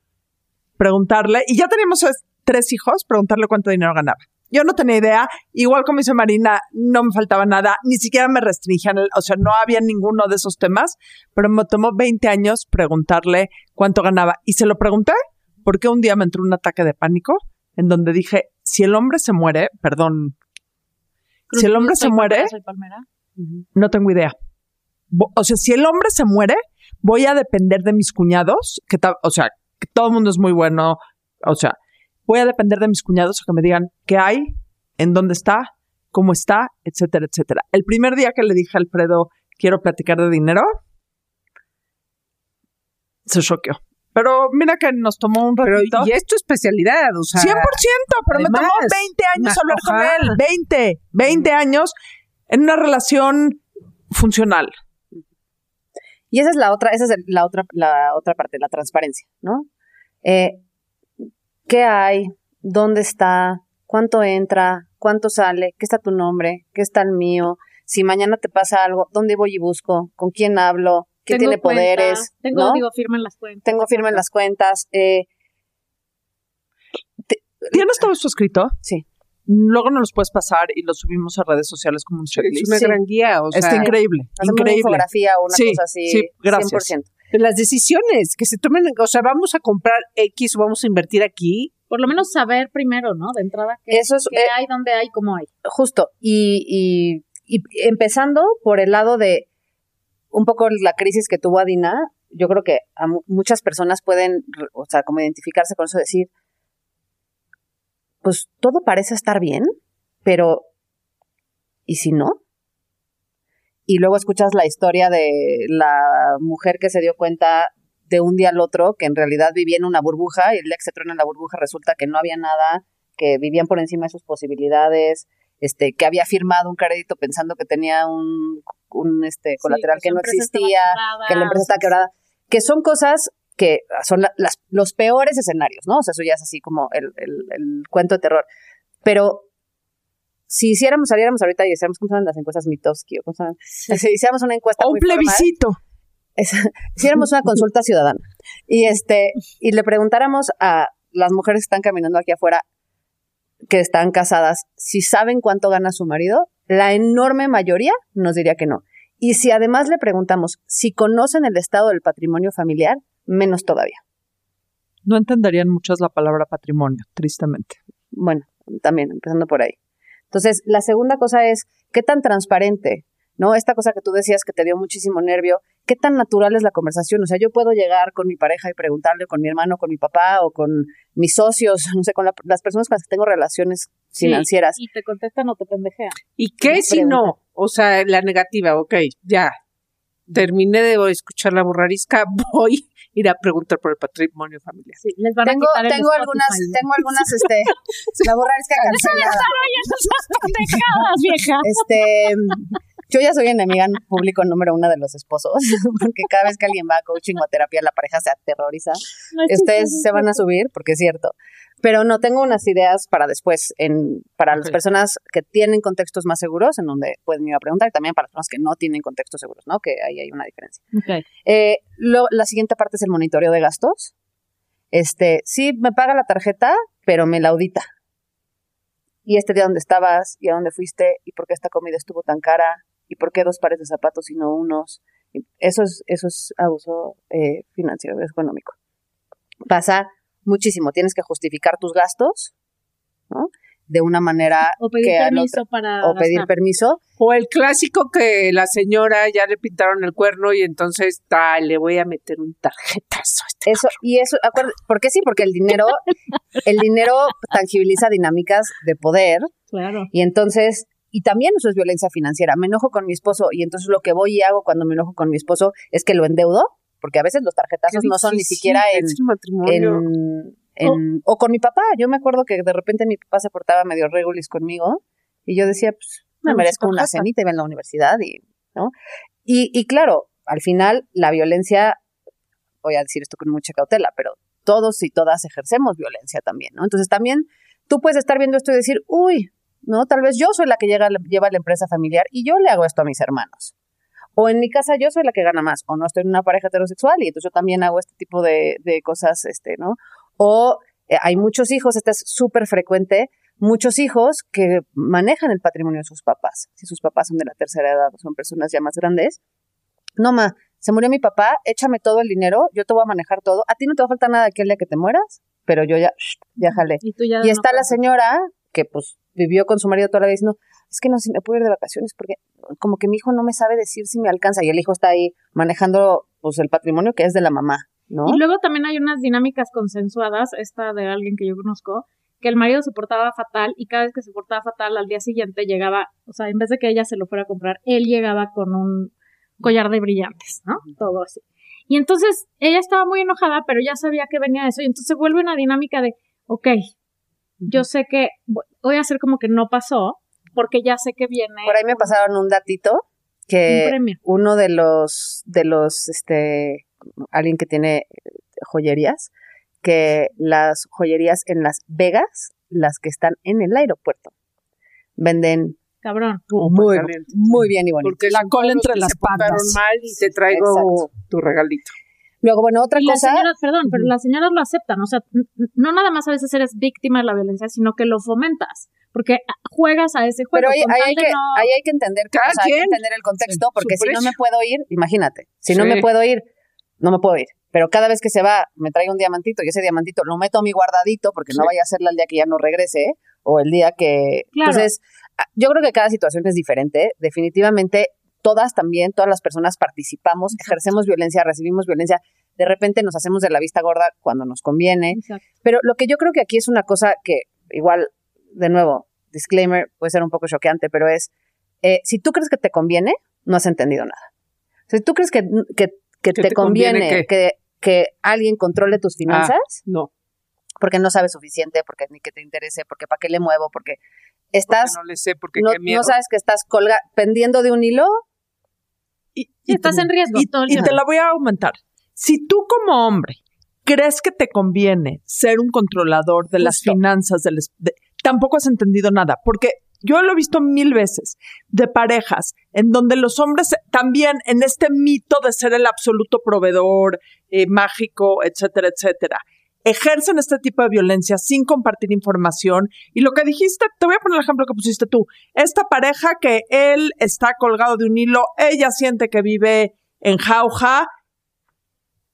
preguntarle, y ya teníamos 3 hijos, preguntarle cuánto dinero ganaba. Yo no tenía idea, igual como hizo Marina, no me faltaba nada, ni siquiera me restringían, o sea, no había ninguno de esos temas, pero me tomó 20 años preguntarle cuánto ganaba. Y se lo pregunté porque un día me entró un ataque de pánico en donde dije, si el hombre se muere, perdón, si el hombre se muere, no tengo idea. O sea, si el hombre se muere, voy a depender de mis cuñados, que o sea, que todo el mundo es muy bueno, o sea, voy a depender de mis cuñados a que me digan qué hay, en dónde está, cómo está, etcétera, etcétera. El primer día que le dije a Alfredo, quiero platicar de dinero, se choqueó. Pero mira que nos tomó un ratito. Pero, y es tu especialidad, o sea. 100%, pero además, me tomó 20 años hablar con él. 20 años en una relación funcional. Y esa es la otra parte, la transparencia, ¿no? ¿Qué hay? ¿Dónde está? ¿Cuánto entra? ¿Cuánto sale? ¿Qué está tu nombre? ¿Qué está el mío? Si mañana te pasa algo, ¿dónde voy y busco? ¿Con quién hablo? ¿Qué tengo tiene cuenta, poderes? Tengo, ¿no? Digo, firme en las cuentas. Tengo firme en las cuentas. ¿Tienes todo esto escrito? Sí. Luego nos los puedes pasar y los subimos a redes sociales como un checklist. Es una gran guía. O sea, está increíble. Hacemos una infografía o una cosa así. Sí, gracias. 100%. Las decisiones que se tomen, o sea, vamos a comprar X, vamos a invertir aquí. Por lo menos saber primero, ¿no? De entrada, qué hay, dónde hay, cómo hay. Justo. Y empezando por el lado de un poco la crisis que tuvo Adina, yo creo que a muchas personas pueden, o sea, como identificarse con eso, decir, pues todo parece estar bien, pero ¿y si no? Y luego escuchas la historia de la mujer que se dio cuenta de un día al otro que en realidad vivía en una burbuja y el día que se truena la burbuja resulta que no había nada, que vivían por encima de sus posibilidades, que había firmado un crédito pensando que tenía un colateral que no existía, que la empresa está quebrada, que son cosas que son los peores escenarios, ¿no? O sea, eso ya es así como el cuento de terror. Pero si saliéramos ahorita y hiciéramos, ¿cómo se llaman las encuestas Mitofsky? Si hiciéramos una encuesta o un plebiscito. Hiciéramos una consulta ciudadana. Y le preguntáramos a las mujeres que están caminando aquí afuera, que están casadas, si saben cuánto gana su marido, la enorme mayoría nos diría que no. Y si además le preguntamos si conocen el estado del patrimonio familiar, menos todavía. No entenderían muchas la palabra patrimonio, tristemente. Bueno, también, empezando por ahí. Entonces, la segunda cosa es, ¿qué tan transparente? ¿No? Esta cosa que tú decías que te dio muchísimo nervio, ¿qué tan natural es la conversación? O sea, yo puedo llegar con mi pareja y preguntarle, con mi hermano, con mi papá o con mis socios, no sé, con las personas con las que tengo relaciones financieras. Y te contestan o te pendejean. ¿Y qué si no? O sea, la negativa, ok, ya. Terminé de escuchar La Burra Arisca, voy a ir a preguntar por el patrimonio familiar. Sí, les van a quitar tengo algunas La Burra Arisca cancelada. Esas vieja. Yo ya soy enemiga en público número 1 de los esposos, porque cada vez que alguien va a coaching o a terapia, la pareja se aterroriza. Se van a subir, porque es cierto. Pero no, tengo unas ideas para después, para las personas que tienen contextos más seguros, en donde pueden ir a preguntar, y también para las personas que no tienen contextos seguros, ¿no? Que ahí hay una diferencia. Okay. La siguiente parte es el monitoreo de gastos. Sí, me paga la tarjeta, pero me la audita. Y día dónde estabas, y a dónde fuiste, y por qué esta comida estuvo tan cara, ¿y por qué 2 pares de zapatos y no unos? Eso es abuso financiero, económico. Pasa muchísimo. Tienes que justificar tus gastos, ¿no? De una manera o pedir permiso permiso. O el clásico que la señora ya le pintaron el cuerno y entonces le voy a meter un tarjetazo. ¿Por qué sí? Porque el dinero tangibiliza dinámicas de poder. Claro. Y entonces... Y también eso es violencia financiera. Me enojo con mi esposo y entonces lo que voy y hago cuando me enojo con mi esposo es que lo endeudo, porque a veces los tarjetazos no son ni siquiera o con mi papá. Yo me acuerdo que de repente mi papá se portaba medio regulis conmigo Y yo decía, pues, me merezco una cenita, iba en la universidad, y, ¿no? Y claro, al final, la violencia, voy a decir esto con mucha cautela, pero todos y todas ejercemos violencia también, ¿no? Entonces también tú puedes estar viendo esto y decir, uy, ¿no? Tal vez yo soy la que lleva la empresa familiar y yo le hago esto a mis hermanos. O en mi casa yo soy la que gana más, o no estoy en una pareja heterosexual y entonces yo también hago este tipo de cosas, ¿no? O hay muchos hijos, es súper frecuente, muchos hijos que manejan el patrimonio de sus papás. Si sus papás son de la tercera edad o son personas ya más grandes, no, ma, se murió mi papá, échame todo el dinero, yo te voy a manejar todo, a ti no te va a faltar nada aquel día que te mueras, pero yo ya jalé. Y está la señora que pues vivió con su marido toda la vida diciendo, es que no, si me puedo ir de vacaciones porque como que mi hijo no me sabe decir si me alcanza, y el hijo está ahí manejando pues el patrimonio que es de la mamá, ¿no? Y luego también hay unas dinámicas consensuadas, esta de alguien que yo conozco, que el marido se portaba fatal y cada vez que se portaba fatal al día siguiente llegaba, o sea, en vez de que ella se lo fuera a comprar, él llegaba con un collar de brillantes, ¿no? Todo así. Y entonces ella estaba muy enojada, pero ya sabía que venía eso, y entonces vuelve una dinámica de, ok, yo sé que voy a hacer como que no pasó, porque ya sé que viene. Por ahí me pasaron un datito que uno de los alguien que tiene joyerías, que las joyerías en Las Vegas, las que están en el aeropuerto, venden cabrón, muy, muy bien y bonito. Porque la cola entre las patas. Mal y te traigo tu regalito. Luego, bueno, otra cosa. Pero las señoras lo aceptan. O sea, no nada más a veces eres víctima de la violencia, sino que lo fomentas. Porque juegas a ese juego. Pero ahí hay que entender que, o sea, hay que entender el contexto, sí, porque si no me puedo ir, imagínate, si no me puedo ir, no me puedo ir. Pero cada vez que se va, me traigo un diamantito y ese diamantito lo meto a mi guardadito porque no vaya a ser el día que ya no regrese, ¿eh? O el día que... Claro. Entonces, yo creo que cada situación es diferente. Definitivamente, todas las personas participamos, ejercemos violencia, recibimos violencia. De repente nos hacemos de la vista gorda cuando nos conviene. Exacto. Pero lo que yo creo que aquí es una cosa que igual, de nuevo, disclaimer, puede ser un poco choqueante, pero es, si tú crees que te conviene, no has entendido nada. Si tú crees que te conviene que alguien controle tus finanzas, no, porque no sabes suficiente, porque ni que te interese, porque para qué le muevo, porque estás, porque no le sé, porque qué miedo. No sabes que estás pendiendo de un hilo y estás en riesgo. Y te la voy a aumentar. Si tú como hombre crees que te conviene ser un controlador de las finanzas, tampoco has entendido nada, porque yo lo he visto mil veces de parejas en donde los hombres también en este mito de ser el absoluto proveedor, mágico, etcétera, etcétera, ejercen este tipo de violencia sin compartir información. Y lo que dijiste, te voy a poner el ejemplo que pusiste tú. Esta pareja que él está colgado de un hilo, ella siente que vive en jauja.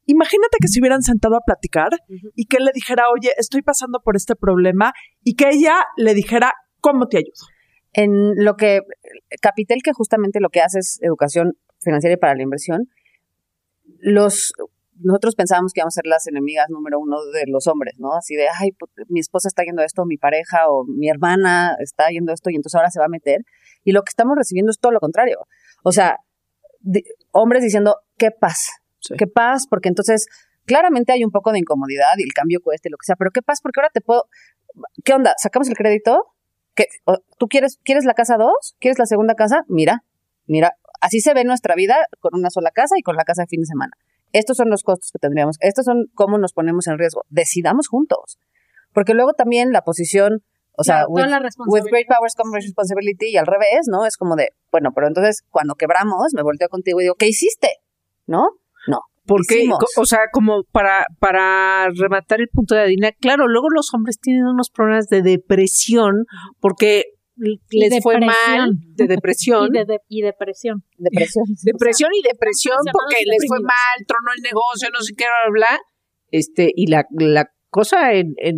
Imagínate que se hubieran sentado a platicar y que él le dijera, oye, estoy pasando por este problema, y que ella le dijera, ¿cómo te ayudo? En lo que Capital, que justamente lo que hace es educación financiera y para la inversión, nosotros pensábamos que íbamos a ser las enemigas número uno de los hombres, ¿no? Así de, ay, mi esposa está yendo a esto, mi pareja o mi hermana está yendo a esto y entonces ahora se va a meter. Y lo que estamos recibiendo es todo lo contrario. O sea, hombres diciendo, ¿qué pasa? Sí. ¿Qué pasa? Porque entonces claramente hay un poco de incomodidad y el cambio cueste, lo que sea, pero ¿qué pasa? Porque ahora te puedo... ¿Qué onda? ¿Sacamos el crédito? ¿Tú quieres la casa 2? ¿Quieres la segunda casa? Mira, así se ve nuestra vida con una sola casa y con la casa de fin de semana. Estos son los costos que tendríamos. Estos son cómo nos ponemos en riesgo. Decidamos juntos. Porque luego también la posición, o sea, with great powers comes responsibility, y al revés, ¿no? Es como de, bueno, pero entonces cuando quebramos, me volteo contigo y digo, ¿qué hiciste? No. Porque, o sea, como para rematar el punto de Adina, claro, luego los hombres tienen unos problemas de depresión porque les fue mal, de depresión. Depresión y depresión porque les fue mal, tronó el negocio, no sé qué, bla, bla. Y la cosa en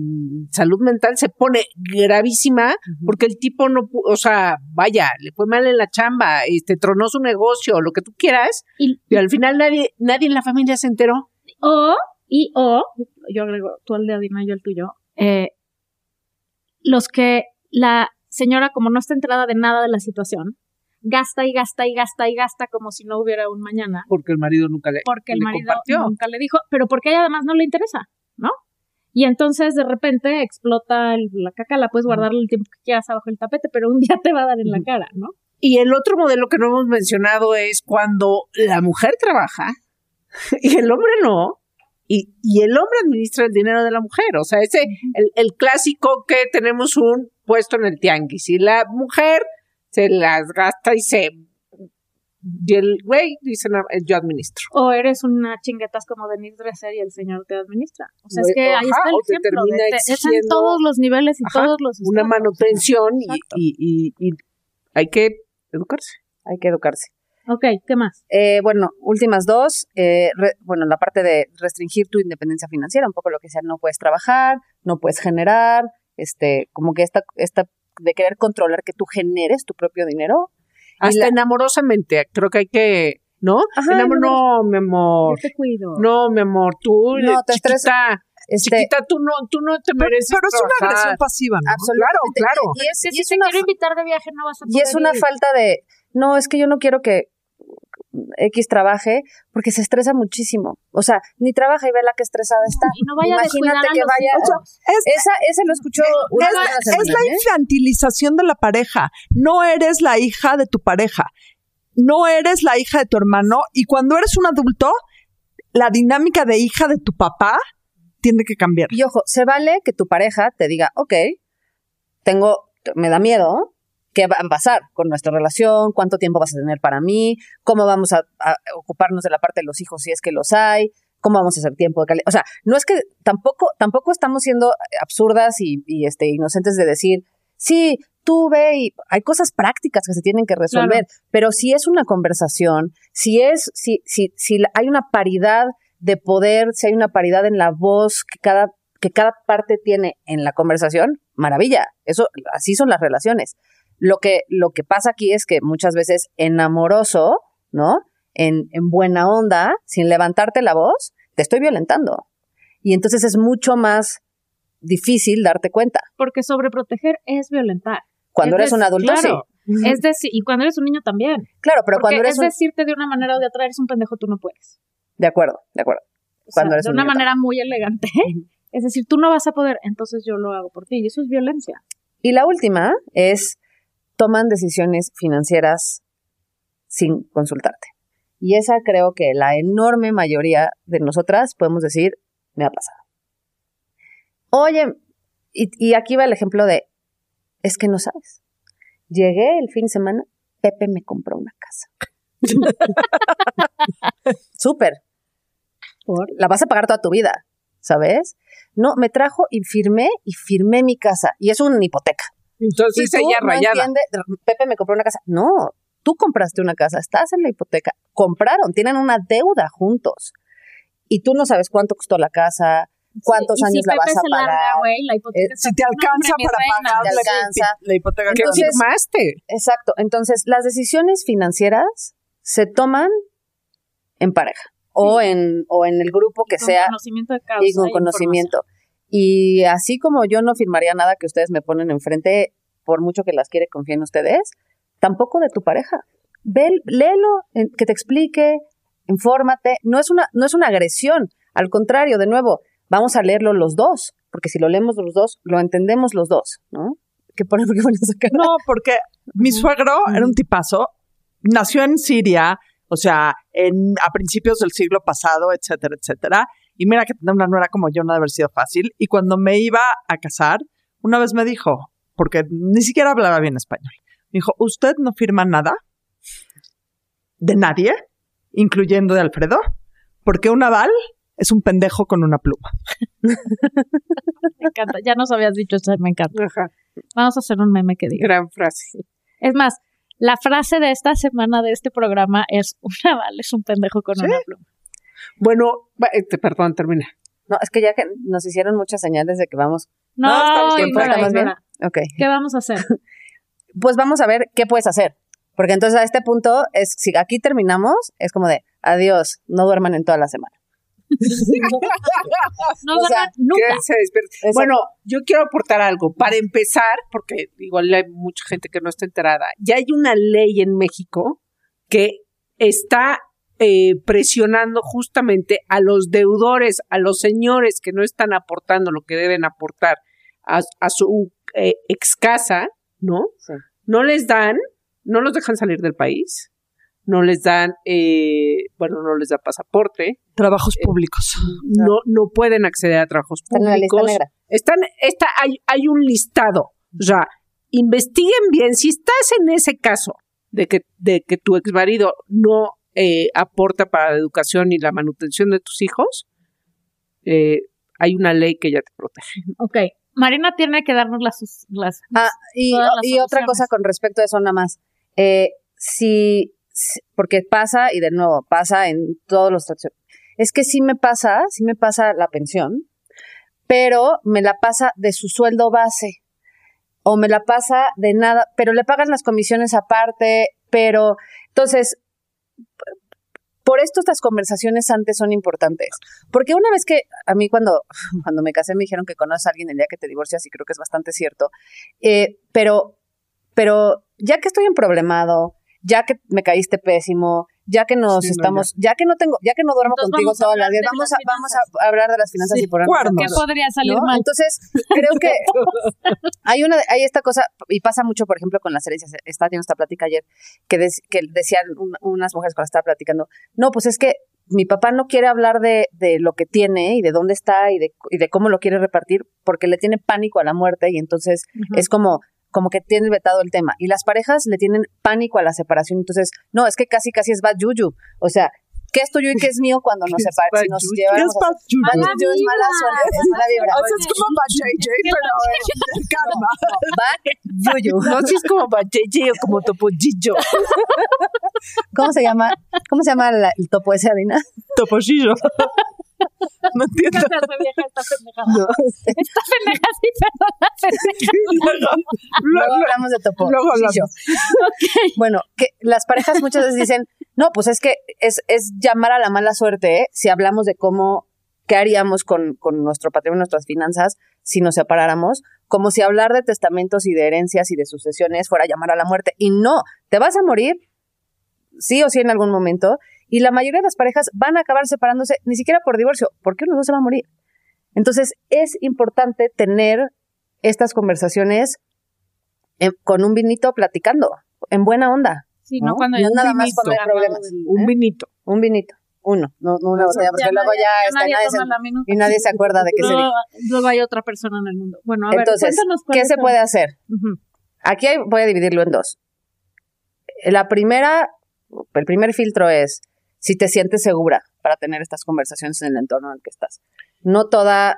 salud mental se pone gravísima porque el tipo no, o sea, vaya, le fue mal en la chamba, tronó su negocio, lo que tú quieras, y al final nadie en la familia se enteró. Yo agrego, tú al de Adina, yo al tuyo, los que la señora, como no está enterada de nada de la situación, gasta como si no hubiera un mañana. Porque el marido nunca le compartió. Porque el marido nunca le dijo, pero porque a ella además no le interesa, ¿no? Y entonces de repente explota la caca, la puedes guardar el tiempo que quieras abajo del tapete, pero un día te va a dar en la cara, ¿no? Y el otro modelo que no hemos mencionado es cuando la mujer trabaja y el hombre no, y el hombre administra el dinero de la mujer. O sea, ese el clásico que tenemos un puesto en el tianguis y la mujer se las gasta y se... Y el güey dice, yo administro. O eres una chinguetas como Denise Dresser y el señor te administra. O sea, es que ahí está el ejemplo. Es en todos los niveles y todos los estados. Una manutención y hay que educarse. Hay que educarse. Ok, ¿qué más? Bueno, últimas dos. Bueno, la parte de restringir tu independencia financiera, un poco lo que sea, no puedes trabajar, no puedes generar, como que esta de querer controlar que tú generes tu propio dinero. Hasta enamorosamente, creo que hay que, ¿no? Ajá, no, mi amor. Yo te cuido. No, mi amor, tú, no, te chiquita, tú no te mereces pero es trabajar. Una agresión pasiva, ¿no? Absolutamente. Claro, claro. Y es que si te quiero invitar de viaje no vas a poder. Y es una falta de, no, es que yo no quiero que X trabaje porque se estresa muchísimo. O sea, ni trabaja y ve la que estresada está. Y no vaya. Imagínate que vaya. O sea, ese lo escuchó. Es la infantilización de la pareja. No eres la hija de tu pareja. No eres la hija de tu hermano. Y cuando eres un adulto, la dinámica de hija de tu papá tiene que cambiar. Y ojo, se vale que tu pareja te diga, ok, me da miedo. ¿Qué va a pasar con nuestra relación? ¿Cuánto tiempo vas a tener para mí? ¿Cómo vamos a ocuparnos de la parte de los hijos si es que los hay? ¿Cómo vamos a hacer tiempo de calidad? O sea, no es que tampoco estamos siendo absurdas y inocentes de decir, sí, tú ve, y hay cosas prácticas que se tienen que resolver, claro. Pero si es una conversación, si hay una paridad de poder, si hay una paridad en la voz que cada parte tiene en la conversación, maravilla. Eso, así son las relaciones. Lo que pasa aquí es que muchas veces en amoroso, ¿no? En buena onda, sin levantarte la voz, te estoy violentando. Y entonces es mucho más difícil darte cuenta. Porque sobreproteger es violentar. Cuando eres un adulto, claro, sí. Es decir, y cuando eres un niño también. Claro, pero porque cuando eres decirte de una manera o de otra, eres un pendejo, tú no puedes. De acuerdo. Cuando eres de una manera muy elegante. Es decir, tú no vas a poder, entonces yo lo hago por ti. Y eso es violencia. Y la última es... toman decisiones financieras sin consultarte. Y esa creo que la enorme mayoría de nosotras podemos decir, me ha pasado. Oye, y aquí va el ejemplo de, es que no sabes. Llegué el fin de semana, Pepe me compró una casa. Súper. La vas a pagar toda tu vida, ¿sabes? No, me trajo y firmé mi casa. Y es una hipoteca. Entonces ella rayada. No, Pepe me compró una casa. No, tú compraste una casa, estás en la hipoteca. Compraron, tienen una deuda juntos. Y tú no sabes cuánto costó la casa, cuántos años si la Pepe vas a pagar. Larga, wey, la hipoteca si te alcanza para pagar la hipoteca que firmaste. Exacto. Entonces, las decisiones financieras se toman en pareja o en el grupo que sea. Conocimiento de causa y con conocimiento. Y así como yo no firmaría nada que ustedes me ponen enfrente, por mucho que las quiere confíen en ustedes, tampoco de tu pareja. Léelo, que te explique, infórmate. No es una agresión. Al contrario, de nuevo, vamos a leerlo los dos, porque si lo leemos los dos, lo entendemos los dos, ¿no? ¿Qué ponen? ¿Por qué ponen esa cara? No, porque mi suegro era un tipazo, nació en Siria, o sea, a principios del siglo pasado, etcétera, etcétera. Y mira que tener una nuera como yo no debe haber sido fácil. Y cuando me iba a casar, una vez me dijo, porque ni siquiera hablaba bien español, me dijo, ¿usted no firma nada de nadie, incluyendo de Alfredo? Porque un aval es un pendejo con una pluma. Me encanta, ya nos habías dicho eso, me encanta. Ajá. Vamos a hacer un meme que diga. Gran frase. Es más, la frase de esta semana de este programa es, un aval es un pendejo con una pluma. Bueno, perdón, termina. No, es que ya que nos hicieron muchas señales de que vamos... No, ¿estamos bien? Okay. ¿Qué vamos a hacer? Pues vamos a ver qué puedes hacer. Porque entonces a este punto, si aquí terminamos, es como de, adiós, no duerman en toda la semana. No duerman nunca. Bueno, yo quiero aportar algo. Para empezar, porque igual hay mucha gente que no está enterada, ya hay una ley en México que está... presionando justamente a los deudores, a los señores que no están aportando lo que deben aportar a su ex casa, ¿no? Sí. No les dan, no los dejan salir del país, no les dan, no les da pasaporte. Trabajos públicos. No pueden acceder a trabajos públicos. Hay un listado. O sea, investiguen bien. Si estás en ese caso de que tu ex marido no aporta para la educación y la manutención de tus hijos, hay una ley que ya te protege. Ok. Marina tiene que darnos las otra cosa con respecto a eso nada más. Porque pasa, y de nuevo, pasa en todos los... Es que sí me pasa la pensión, pero me la pasa de su sueldo base, o me la pasa de nada, pero le pagan las comisiones aparte, pero... Entonces, por esto estas conversaciones antes son importantes, porque una vez que a mí cuando me casé me dijeron que conoces a alguien el día que te divorcias, y creo que es bastante cierto, pero ya que estoy emproblemado, ya que me caíste pésimo, ya que nos no duermo entonces contigo toda la vida, vamos a hablar de las finanzas, sí, y por ahora. ¿Qué podría salir, ¿no?, mal? Entonces, creo que hay esta cosa, y pasa mucho, por ejemplo, con las herencias. Estaba teniendo esta plática ayer, que decían unas mujeres cuando estaba platicando, no, pues es que mi papá no quiere hablar de lo que tiene y de dónde está y de cómo lo quiere repartir, porque le tiene pánico a la muerte, y entonces es como que tiene vetado el tema. Y las parejas le tienen pánico a la separación. Entonces, no, es que casi es bad juju. O sea, ¿qué es tuyo y qué es mío cuando nos separamos? Si nos llevamos a... Bad juju es mala suerte, es mala vibra. O sea, es como bad JJ, pero del karma. Bad juju. No, si es como bad JJ o como topo Gillo. ¿Cómo se llama el topo ese, Adina? Topo Gillo. No entiendo. Esta pendeja sí, perdona. Luego hablamos de topo. Luego hablamos. Okay. Bueno, que las parejas muchas veces dicen, no, pues es que es llamar a la mala suerte, ¿eh? Si hablamos de qué haríamos con nuestro patrimonio, nuestras finanzas, si nos separáramos, como si hablar de testamentos y de herencias y de sucesiones fuera llamar a la muerte. Y no, te vas a morir, sí o sí en algún momento. Y la mayoría de las parejas van a acabar separándose, ni siquiera por divorcio, porque uno no se va a morir. Entonces, es importante tener estas conversaciones con un vinito platicando, en buena onda. Sí, no cuando no nada vinito, más cuando hay problemas. Un vinito. Uno, no una botella, porque luego ya está nadie se acuerda de que se dijo. Luego hay otra persona en el mundo. Bueno, a ver, cuéntanos. ¿Qué se puede hacer? Uh-huh. Aquí voy a dividirlo en dos. El primer filtro es si te sientes segura para tener estas conversaciones en el entorno en el que estás. No toda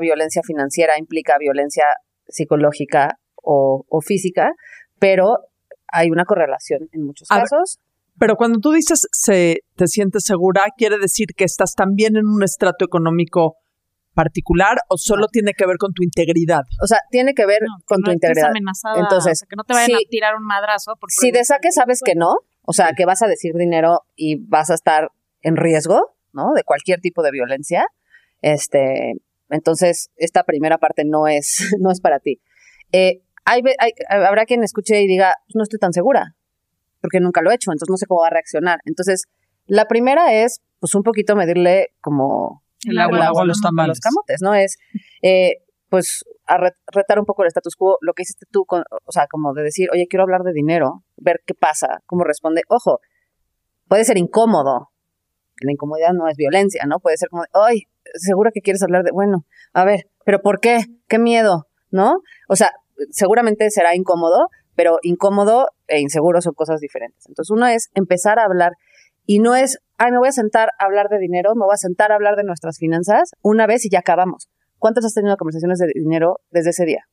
violencia financiera implica violencia psicológica o física, pero hay una correlación en muchos casos. Pero cuando tú dices te sientes segura, ¿quiere decir que estás también en un estrato económico particular o solo tiene que ver con tu integridad? O sea, tiene que ver con tu integridad. Amenazada. Entonces, o sea, que no te vayan a tirar un madrazo. Si de saque sabes que no, o sea, que vas a decir dinero y vas a estar en riesgo, ¿no?, de cualquier tipo de violencia. Entonces, esta primera parte no es para ti. Habrá quien escuche y diga, no estoy tan segura, porque nunca lo he hecho, entonces no sé cómo va a reaccionar. Entonces, la primera es, pues, un poquito medirle como... El agua a los tamales. Los camotes, ¿no? Es, pues, a retar un poco el status quo, lo que hiciste tú, o sea, como de decir, oye, quiero hablar de dinero, ver qué pasa, cómo responde. Ojo, puede ser incómodo. La incomodidad no es violencia, ¿no? Puede ser como, ay, ¿segura que quieres hablar de...? Bueno, a ver, ¿pero por qué? ¿Qué miedo? ¿No? O sea, seguramente será incómodo, pero incómodo e inseguro son cosas diferentes. Entonces, uno es empezar a hablar, y no es, ay, me voy a sentar a hablar de dinero, me voy a sentar a hablar de nuestras finanzas una vez y ya acabamos. ¿Cuántas has tenido conversaciones de dinero desde ese día?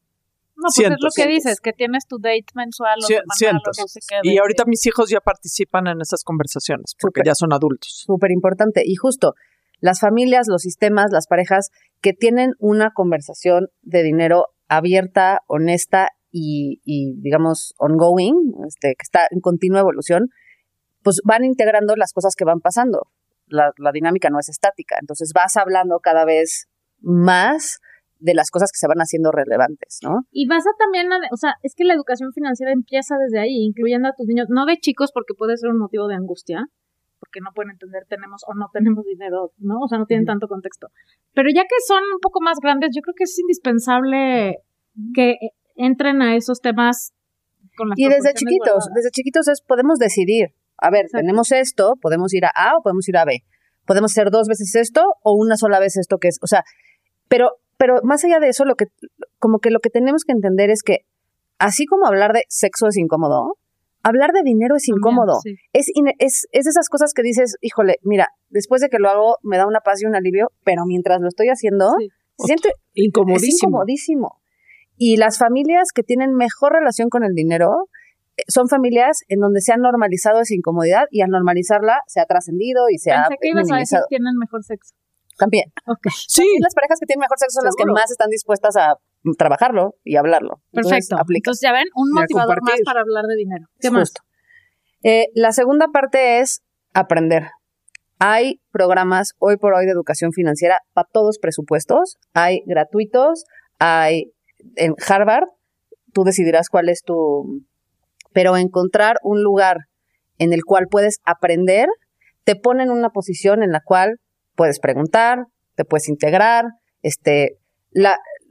No, pues cientos, es lo que dices, que tienes tu date mensual. Cientos. No sé qué, y ahorita mis hijos ya participan en esas conversaciones porque ya son adultos. Súper importante. Y justo, las familias, los sistemas, las parejas que tienen una conversación de dinero abierta, honesta y digamos, ongoing, que está en continua evolución, pues van integrando las cosas que van pasando. La dinámica no es estática. Entonces vas hablando cada vez más de las cosas que se van haciendo relevantes, ¿no? Y vas a también, o sea, es que la educación financiera empieza desde ahí, incluyendo a tus niños, no de chicos porque puede ser un motivo de angustia, porque no pueden entender tenemos o no tenemos dinero, ¿no? O sea, no tienen tanto contexto. Pero ya que son un poco más grandes, yo creo que es indispensable que entren a esos temas con las proporciones guardadas. Y desde chiquitos es, podemos decidir, a ver, exacto, tenemos esto, podemos ir a A o podemos ir a B, podemos hacer dos veces esto o una sola vez esto que es, o sea, pero más allá de eso, lo que tenemos que entender es que así como hablar de sexo es incómodo, hablar de dinero es incómodo. También, sí. Es de esas cosas que dices, híjole, mira, después de que lo hago me da una paz y un alivio, pero mientras lo estoy haciendo, sí, se siente incomodísimo. Es incomodísimo. Y las familias que tienen mejor relación con el dinero son familias en donde se ha normalizado esa incomodidad y al normalizarla se ha trascendido y se ha minimizado. Pensé que ibas a decir tienen mejor sexo. También. Okay. Sí. También las parejas que tienen mejor sexo son las que más están dispuestas a trabajarlo y hablarlo. Perfecto. Entonces ya ven, un motivador más para hablar de dinero. ¿Qué más? Justo. La segunda parte es aprender. Hay programas hoy por hoy de educación financiera para todos presupuestos. Hay gratuitos, hay en Harvard. Tú decidirás cuál es tu... Pero encontrar un lugar en el cual puedes aprender, te pone en una posición en la cual puedes preguntar, te puedes integrar,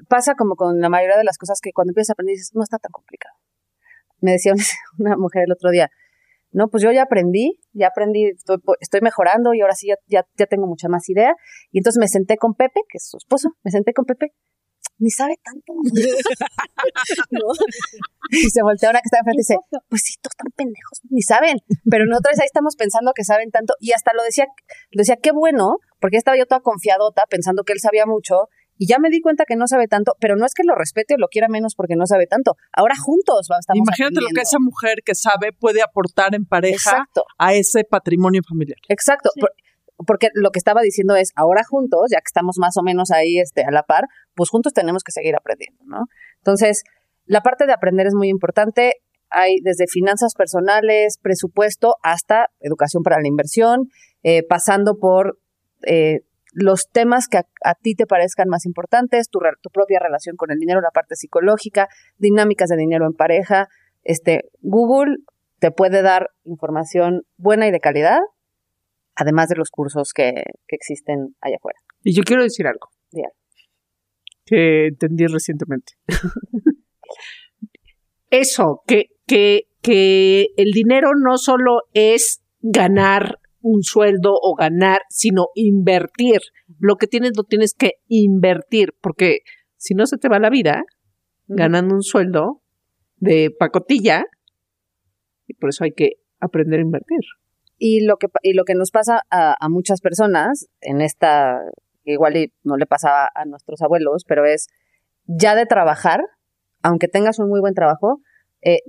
pasa como con la mayoría de las cosas que cuando empiezas a aprender dices, no está tan complicado. Me decía una mujer el otro día, no, pues yo ya aprendí, estoy mejorando y ahora sí ya tengo mucha más idea. Y entonces me senté con Pepe, que es su esposo, ni sabe tanto. ¿No? Y se voltea una que está enfrente y dice, pues sí, todos están pendejos, ni saben. Pero nosotros ahí estamos pensando que saben tanto. Y hasta lo decía, qué bueno, porque estaba yo toda confiadota pensando que él sabía mucho. Y ya me di cuenta que no sabe tanto, pero no es que lo respete o lo quiera menos porque no sabe tanto. Ahora juntos estamos imagínate aprendiendo. Lo que esa mujer que sabe puede aportar en pareja, exacto, a ese patrimonio familiar. Exacto. Sí. Porque lo que estaba diciendo es, ahora juntos, ya que estamos más o menos ahí a la par, pues juntos tenemos que seguir aprendiendo, ¿no? Entonces, la parte de aprender es muy importante. Hay desde finanzas personales, presupuesto, hasta educación para la inversión, pasando por los temas que a ti te parezcan más importantes, tu propia relación con el dinero, la parte psicológica, dinámicas de dinero en pareja. Google te puede dar información buena y de calidad, además de los cursos que existen allá afuera. Y yo quiero decir algo. Bien. Que entendí recientemente. Eso, que el dinero no solo es ganar un sueldo o ganar, sino invertir. Lo que tienes lo tienes que invertir, porque si no se te va la vida ganando un sueldo de pacotilla, y por eso hay que aprender a invertir. Y lo que nos pasa a muchas personas, en esta, igual y no le pasaba a nuestros abuelos, pero es ya de trabajar, aunque tengas un muy buen trabajo,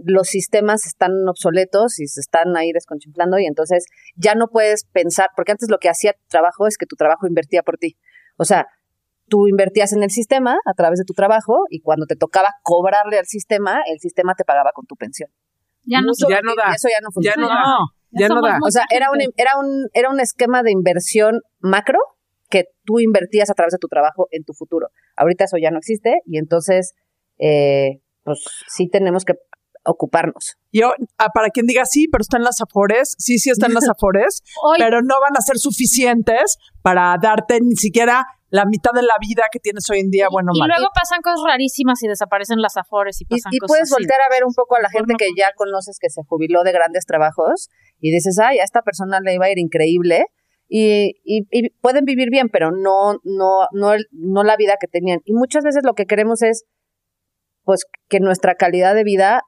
los sistemas están obsoletos y se están ahí desconchinflando y entonces ya no puedes pensar, porque antes lo que hacía tu trabajo es que tu trabajo invertía por ti. O sea, tú invertías en el sistema a través de tu trabajo y cuando te tocaba cobrarle al sistema, el sistema te pagaba con tu pensión. Ya no da. Eso ya no funciona. Ya no da. O sea, era un esquema de inversión macro que tú invertías a través de tu trabajo en tu futuro. Ahorita eso ya no existe y entonces, pues sí tenemos que ocuparnos. Yo, para quien diga, sí, pero están las Afores, sí están las Afores, pero no van a ser suficientes para darte ni siquiera la mitad de la vida que tienes hoy en día, y luego pasan cosas rarísimas y desaparecen las Afores y pasan cosas. Y puedes voltear a ver un poco a la gente que ya conoces que se jubiló de grandes trabajos y dices, ay, a esta persona le iba a ir increíble y pueden vivir bien, pero no la vida que tenían. Y muchas veces lo que queremos es pues que nuestra calidad de vida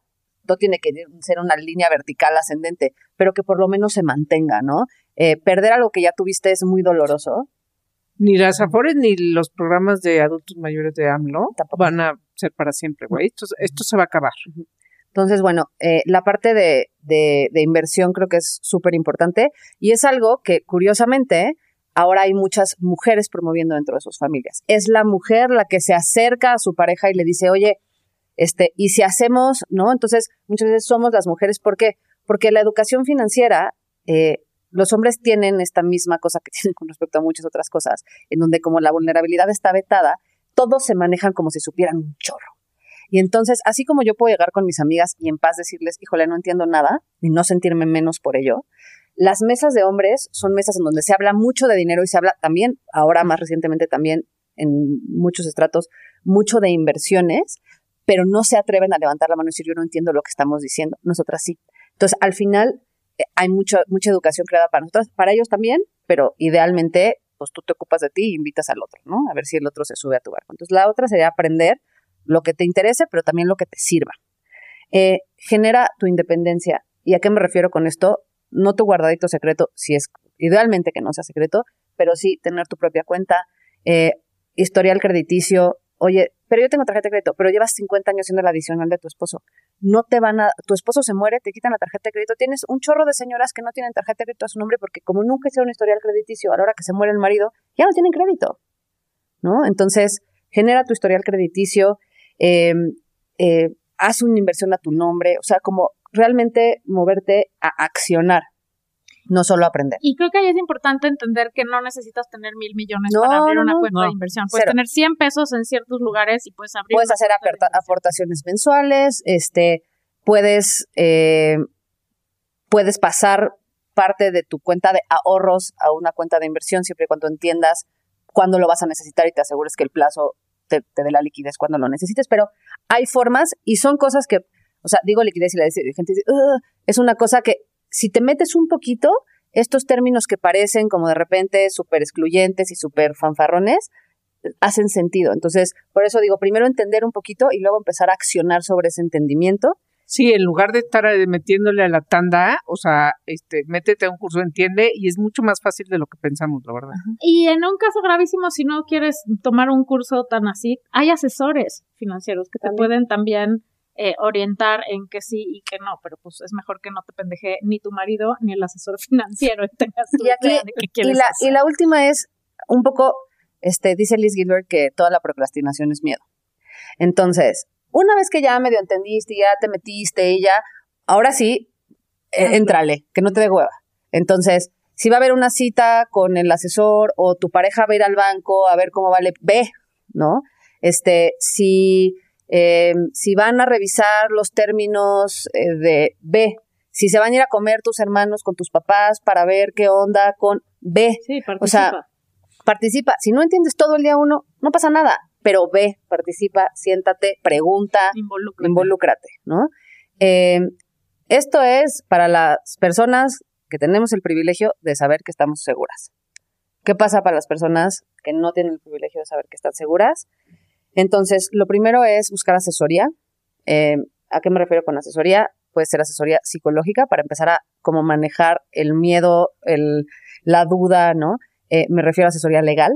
no tiene que ser una línea vertical ascendente, pero que por lo menos se mantenga, ¿no? Perder algo que ya tuviste es muy doloroso. Ni las Afores ni los programas de adultos mayores de AMLO tampoco van a ser para siempre, güey. Esto se va a acabar. Entonces, la parte de inversión creo que es súper importante y es algo que, curiosamente, ahora hay muchas mujeres promoviendo dentro de sus familias. Es la mujer la que se acerca a su pareja y le dice, oye, y si hacemos, ¿no? Entonces, muchas veces somos las mujeres. ¿Por qué? Porque la educación financiera... los hombres tienen esta misma cosa que tienen con respecto a muchas otras cosas, en donde como la vulnerabilidad está vetada, todos se manejan como si supieran un chorro. Y entonces, así como yo puedo llegar con mis amigas y en paz decirles, híjole, no entiendo nada, y no sentirme menos por ello, Las mesas de hombres son mesas en donde se habla mucho de dinero y se habla también, ahora más recientemente también en muchos estratos, mucho de inversiones, pero no se atreven a levantar la mano y decir, yo no entiendo lo que estamos diciendo. Nosotras sí. Entonces, al final, hay mucha educación creada para nosotras, para ellos también, pero idealmente, pues tú te ocupas de ti e invitas al otro, ¿no? A ver si el otro se sube a tu barco. Entonces, la otra sería aprender lo que te interese, pero también lo que te sirva. Genera tu independencia. ¿Y a qué me refiero con esto? No tu guardadito secreto, si es idealmente que no sea secreto, pero sí tener tu propia cuenta, historial crediticio. Oye, pero yo tengo tarjeta de crédito, pero llevas 50 años siendo la adicional de tu esposo. No te van a... Tu esposo se muere, te quitan la tarjeta de crédito. Tienes un chorro de señoras que no tienen tarjeta de crédito a su nombre porque como nunca hicieron historial crediticio, a la hora que se muere el marido, ya no tienen crédito, ¿no? Entonces, genera tu historial crediticio, haz una inversión a tu nombre, o sea, como realmente moverte a accionar, no solo aprender. Y creo que ahí es importante entender que no necesitas tener 1,000 millones para abrir una cuenta de inversión. Puedes tener 100 pesos en ciertos lugares y puedes abrir. Puedes hacer aportaciones mensuales, puedes pasar parte de tu cuenta de ahorros a una cuenta de inversión siempre y cuando entiendas cuándo lo vas a necesitar y te asegures que el plazo te dé la liquidez cuando lo necesites. Pero hay formas y son cosas que, o sea, digo liquidez y la gente dice, es una cosa que si te metes un poquito, estos términos que parecen como de repente súper excluyentes y súper fanfarrones, hacen sentido. Entonces, por eso digo, primero entender un poquito y luego empezar a accionar sobre ese entendimiento. Sí, en lugar de estar metiéndole a la tanda, o sea, métete a un curso, entiende, y es mucho más fácil de lo que pensamos, la verdad. Y en un caso gravísimo, si no quieres tomar un curso tan así, hay asesores financieros que te pueden también orientar en que sí y que no, pero pues es mejor que no te pendeje ni tu marido ni el asesor financiero. Y la última es un poco, dice Liz Gilbert que toda la procrastinación es miedo. Entonces, una vez que ya medio entendiste, ya te metiste y ya, ahora sí, éntrale, que no te dé hueva. Entonces, si va a haber una cita con el asesor o tu pareja va a ir al banco a ver cómo vale, ve, ¿no? Si van a revisar los términos de B, si se van a ir a comer tus hermanos con tus papás para ver qué onda con B. Sí, participa. O sea, participa. Si no entiendes todo el día uno, no pasa nada, pero ve, participa, siéntate, pregunta, involúcrate, ¿no? Esto es para las personas que tenemos el privilegio de saber que estamos seguras. ¿Qué pasa para las personas que no tienen el privilegio de saber que están seguras? Entonces, lo primero es buscar asesoría. ¿A qué me refiero con asesoría? Puede ser asesoría psicológica para empezar a como manejar el miedo, la duda, ¿no? Me refiero a asesoría legal,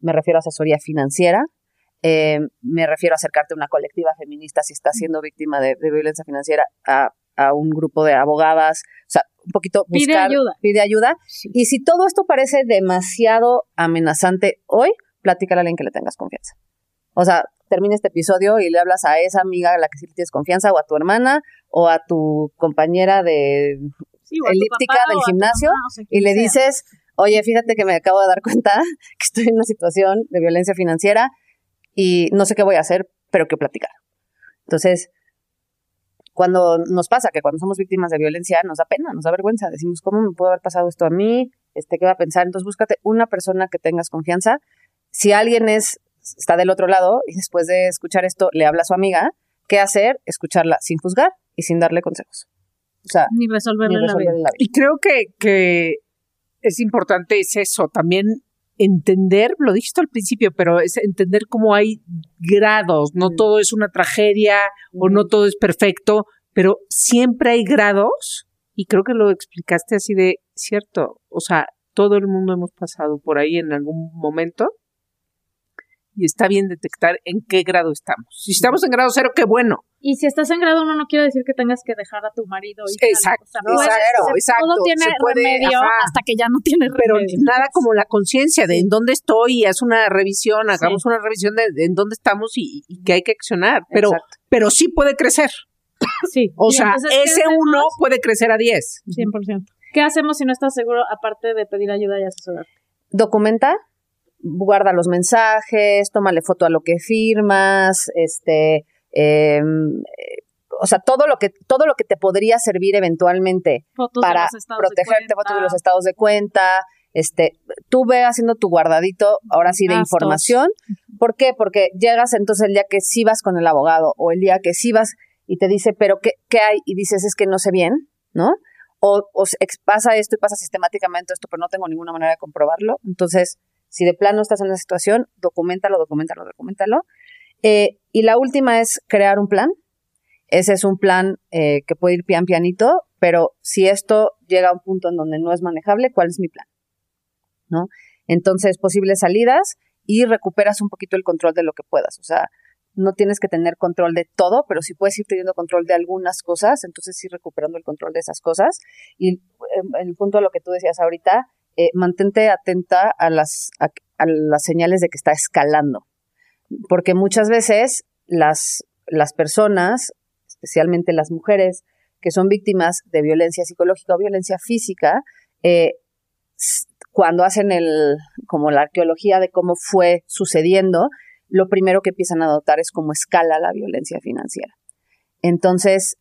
me refiero a asesoría financiera, me refiero a acercarte a una colectiva feminista si estás siendo víctima de violencia financiera, a un grupo de abogadas, o sea, un poquito buscar... Pide ayuda. Sí. Y si todo esto parece demasiado amenazante hoy, platícale a alguien que le tengas confianza. O sea, termina este episodio y le hablas a esa amiga a la que sí tienes confianza, o a tu hermana, o a tu compañera de elíptica del gimnasio, y le dices, oye, fíjate que me acabo de dar cuenta que estoy en una situación de violencia financiera y no sé qué voy a hacer, pero quiero platicar. Entonces, cuando nos pasa que cuando somos víctimas de violencia nos da pena, nos da vergüenza, decimos, ¿cómo me pudo haber pasado esto a mí? ¿Qué va a pensar? Entonces, búscate una persona que tengas confianza. Si alguien está del otro lado y después de escuchar esto le habla a su amiga, ¿qué hacer? Escucharla sin juzgar y sin darle consejos. O sea, ni resolverle la vida. Y creo que es importante es eso, también entender, lo dijiste al principio, pero es entender cómo hay grados, no todo es una tragedia o no todo es perfecto, pero siempre hay grados y creo que lo explicaste así de cierto, o sea, todo el mundo hemos pasado por ahí en algún momento. Y está bien detectar en qué grado estamos. Si estamos en grado 0, qué bueno. Y si estás en grado 1, no quiere decir que tengas que dejar a tu marido. Y exacto, tal. O sea, exacto. Todo tiene remedio hasta que ya no tiene remedio. Pero nada como la conciencia de en dónde estoy y haz una revisión, hagamos una revisión de en dónde estamos y que hay que accionar. Pero sí puede crecer. Sí. O sea, ese 1 puede crecer a 10. 100%. ¿Qué hacemos si no estás seguro, aparte de pedir ayuda y asesorarte? Documenta. Guarda los mensajes, tómale foto a lo que firmas, o sea, todo lo que te podría servir eventualmente para protegerte, fotos de los estados de cuenta, tú ve haciendo tu guardadito, ahora sí, de gastos, información. ¿Por qué? Porque llegas entonces el día que sí vas con el abogado o el día que sí vas y te dice, pero ¿qué hay? Y dices, es que no sé bien, ¿no? O pasa esto y pasa sistemáticamente esto, pero no tengo ninguna manera de comprobarlo. Entonces, si de plano estás en una situación, documéntalo. Y la última es crear un plan. Ese es un plan que puede ir pianito, pero si esto llega a un punto en donde no es manejable, ¿cuál es mi plan? ¿No? Entonces, posibles salidas y recuperas un poquito el control de lo que puedas. O sea, no tienes que tener control de todo, pero sí puedes ir teniendo control de algunas cosas, entonces ir recuperando el control de esas cosas. Y en punto a lo que tú decías ahorita, mantente atenta a las señales de que está escalando. Porque muchas veces las personas, especialmente las mujeres que son víctimas de violencia psicológica o violencia física, cuando hacen como la arqueología de cómo fue sucediendo, lo primero que empiezan a notar es cómo escala la violencia financiera. Entonces,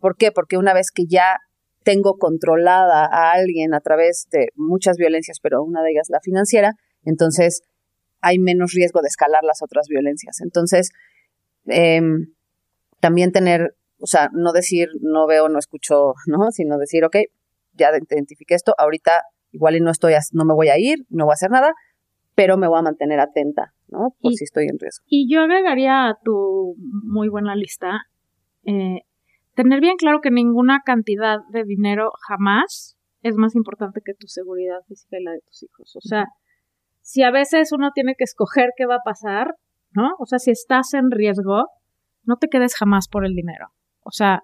¿por qué? Porque una vez que ya tengo controlada a alguien a través de muchas violencias, pero una de ellas la financiera, entonces hay menos riesgo de escalar las otras violencias. Entonces, también tener, o sea, no decir, no veo, no escucho, ¿no? Sino decir, ok, ya identifiqué esto, ahorita igual y no me voy a ir, no voy a hacer nada, pero me voy a mantener atenta, ¿no? Por si estoy en riesgo. Y yo agregaría a tu muy buena lista, tener bien claro que ninguna cantidad de dinero jamás es más importante que tu seguridad física y la de tus hijos. O sea, si a veces uno tiene que escoger qué va a pasar, ¿no? O sea, si estás en riesgo, no te quedes jamás por el dinero. O sea,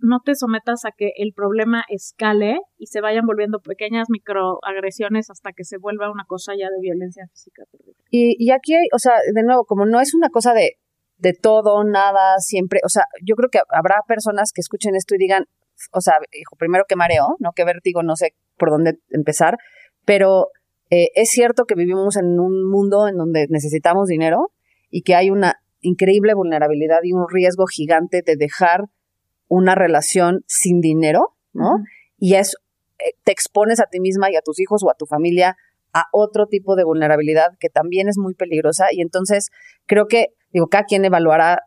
no te sometas a que el problema escale y se vayan volviendo pequeñas microagresiones hasta que se vuelva una cosa ya de violencia física. Y aquí hay, o sea, de nuevo, como no es una cosa de todo, nada, siempre, o sea, yo creo que habrá personas que escuchen esto y digan, o sea, hijo, primero que mareo, ¿no? Que vértigo, no sé por dónde empezar, pero... es cierto que vivimos en un mundo en donde necesitamos dinero y que hay una increíble vulnerabilidad y un riesgo gigante de dejar una relación sin dinero, ¿no? Y te expones a ti misma y a tus hijos o a tu familia a otro tipo de vulnerabilidad que también es muy peligrosa. Y entonces creo que, digo, cada quien evaluará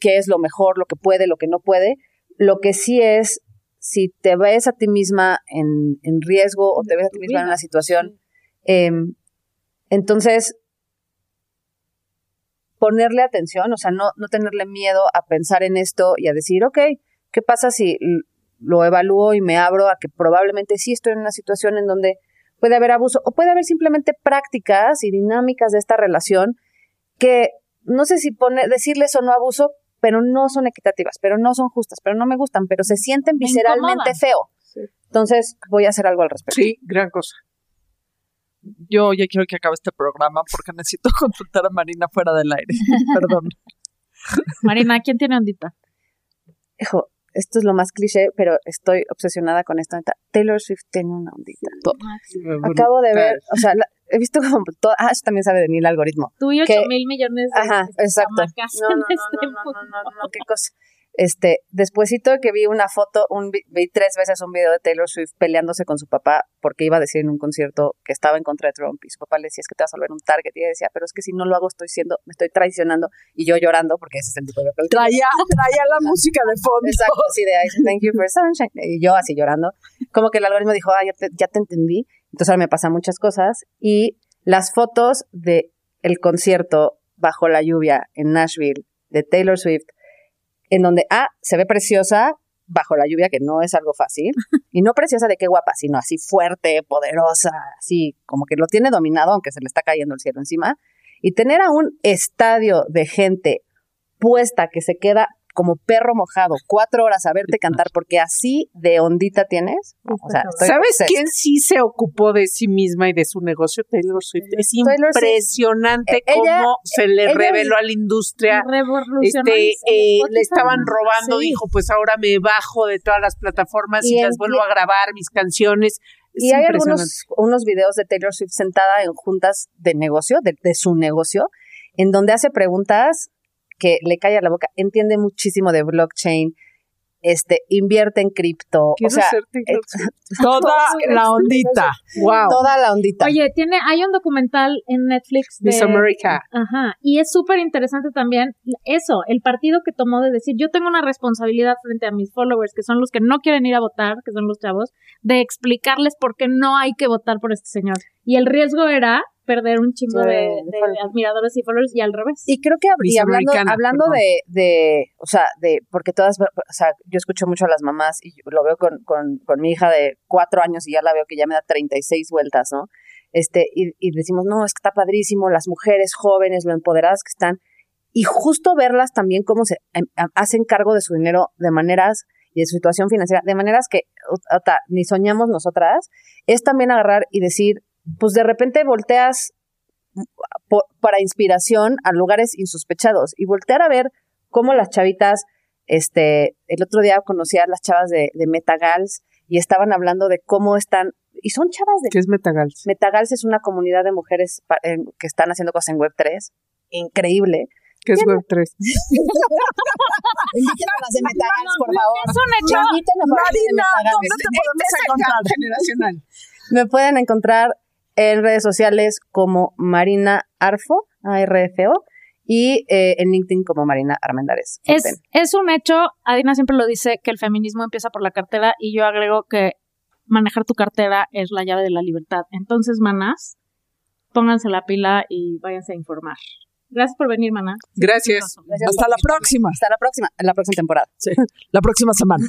qué es lo mejor, lo que puede, lo que no puede. Lo que sí es, si te ves a ti misma en riesgo o te ves a ti misma en una situación... entonces, ponerle atención, o sea, no tenerle miedo a pensar en esto y a decir, ok, ¿qué pasa si lo evalúo y me abro a que probablemente sí estoy en una situación en donde puede haber abuso o puede haber simplemente prácticas y dinámicas de esta relación que no sé si decirles o no abuso, pero no son equitativas, pero no son justas, pero no me gustan, pero se sienten visceralmente feo? Sí. Entonces, voy a hacer algo al respecto. Sí, gran cosa. Yo ya quiero que acabe este programa porque necesito consultar a Marina fuera del aire. Perdón. Marina, ¿quién tiene ondita? Hijo, esto es lo más cliché, pero estoy obsesionada con esta ondita. Taylor Swift tiene una ondita. Acabo de ver, o sea, he visto como todo. Ah, eso también sabe de mí el algoritmo. Tú y 8,000 millones de chamacas. Ajá, exacto. No, qué cosa. Despuésito que vi una foto, vi 3 veces un video de Taylor Swift peleándose con su papá porque iba a decir en un concierto que estaba en contra de Trump y su papá le decía, es que te vas a volver un target, y ella decía, pero es que si no lo hago me estoy traicionando, y yo llorando porque ese es el tipo de... Traía la música de fondo. Exacto, así de Thank You for Sunshine, y yo así llorando, como que el algoritmo dijo, ya te entendí. Entonces ahora me pasan muchas cosas, y las fotos de el concierto bajo la lluvia en Nashville de Taylor Swift, en donde, se ve preciosa bajo la lluvia, que no es algo fácil, y no preciosa de qué guapa, sino así fuerte, poderosa, así como que lo tiene dominado, aunque se le está cayendo el cielo encima, y tener a un estadio de gente puesta que se queda como perro mojado 4 horas a verte cantar, porque así de ondita tienes. O sea, ¿sabes quién sí se ocupó de sí misma y de su negocio? Taylor Swift. Es impresionante cómo se le reveló a la industria. Le estaban robando, sí. Dijo, pues ahora me bajo de todas las plataformas y las vuelvo a grabar, mis canciones. Y hay unos videos de Taylor Swift sentada en juntas de negocio, de su negocio, en donde hace preguntas que le calla la boca, entiende muchísimo de blockchain, invierte en cripto. O sea, toda la ondita. Wow. Toda la ondita. Oye, hay un documental en Netflix de Miss Americana. Ajá. Y es súper interesante también eso, el partido que tomó de decir, yo tengo una responsabilidad frente a mis followers, que son los que no quieren ir a votar, que son los chavos, de explicarles por qué no hay que votar por este señor. Y el riesgo era perder un chingo de admiradores y followers, y al revés. Y creo que hablando de, porque todas, o sea, yo escucho mucho a las mamás y lo veo con mi hija de 4 años y ya la veo que ya me da 36 vueltas, ¿no? Y decimos, no, es que está padrísimo, las mujeres jóvenes, lo empoderadas que están, y justo verlas también cómo se hacen cargo de su dinero de maneras y de su situación financiera, de maneras que ni soñamos nosotras, es también agarrar y decir, pues de repente volteas para inspiración a lugares insospechados y voltear a ver cómo las chavitas, el otro día conocí a las chavas de Metagals y estaban hablando de cómo están, y son chavas de... ¿Qué es Metagals? Metagals es una comunidad de mujeres que están haciendo cosas en Web3, increíble. ¿Qué es Web3? Inviten a las de Metagals, por favor. Es un hecho. Marina, ¿dónde te podemos encontrar? Generacional. Me pueden encontrar en redes sociales como Marina Arfo, ARFO, y en LinkedIn como Marina Armendares. Es un hecho, Adina siempre lo dice, que el feminismo empieza por la cartera, y yo agrego que manejar tu cartera es la llave de la libertad. Entonces, manas, pónganse la pila y váyanse a informar. Gracias por venir, mana. Gracias. Gracias. Hasta la próxima. Hasta la próxima temporada. Sí. La próxima semana.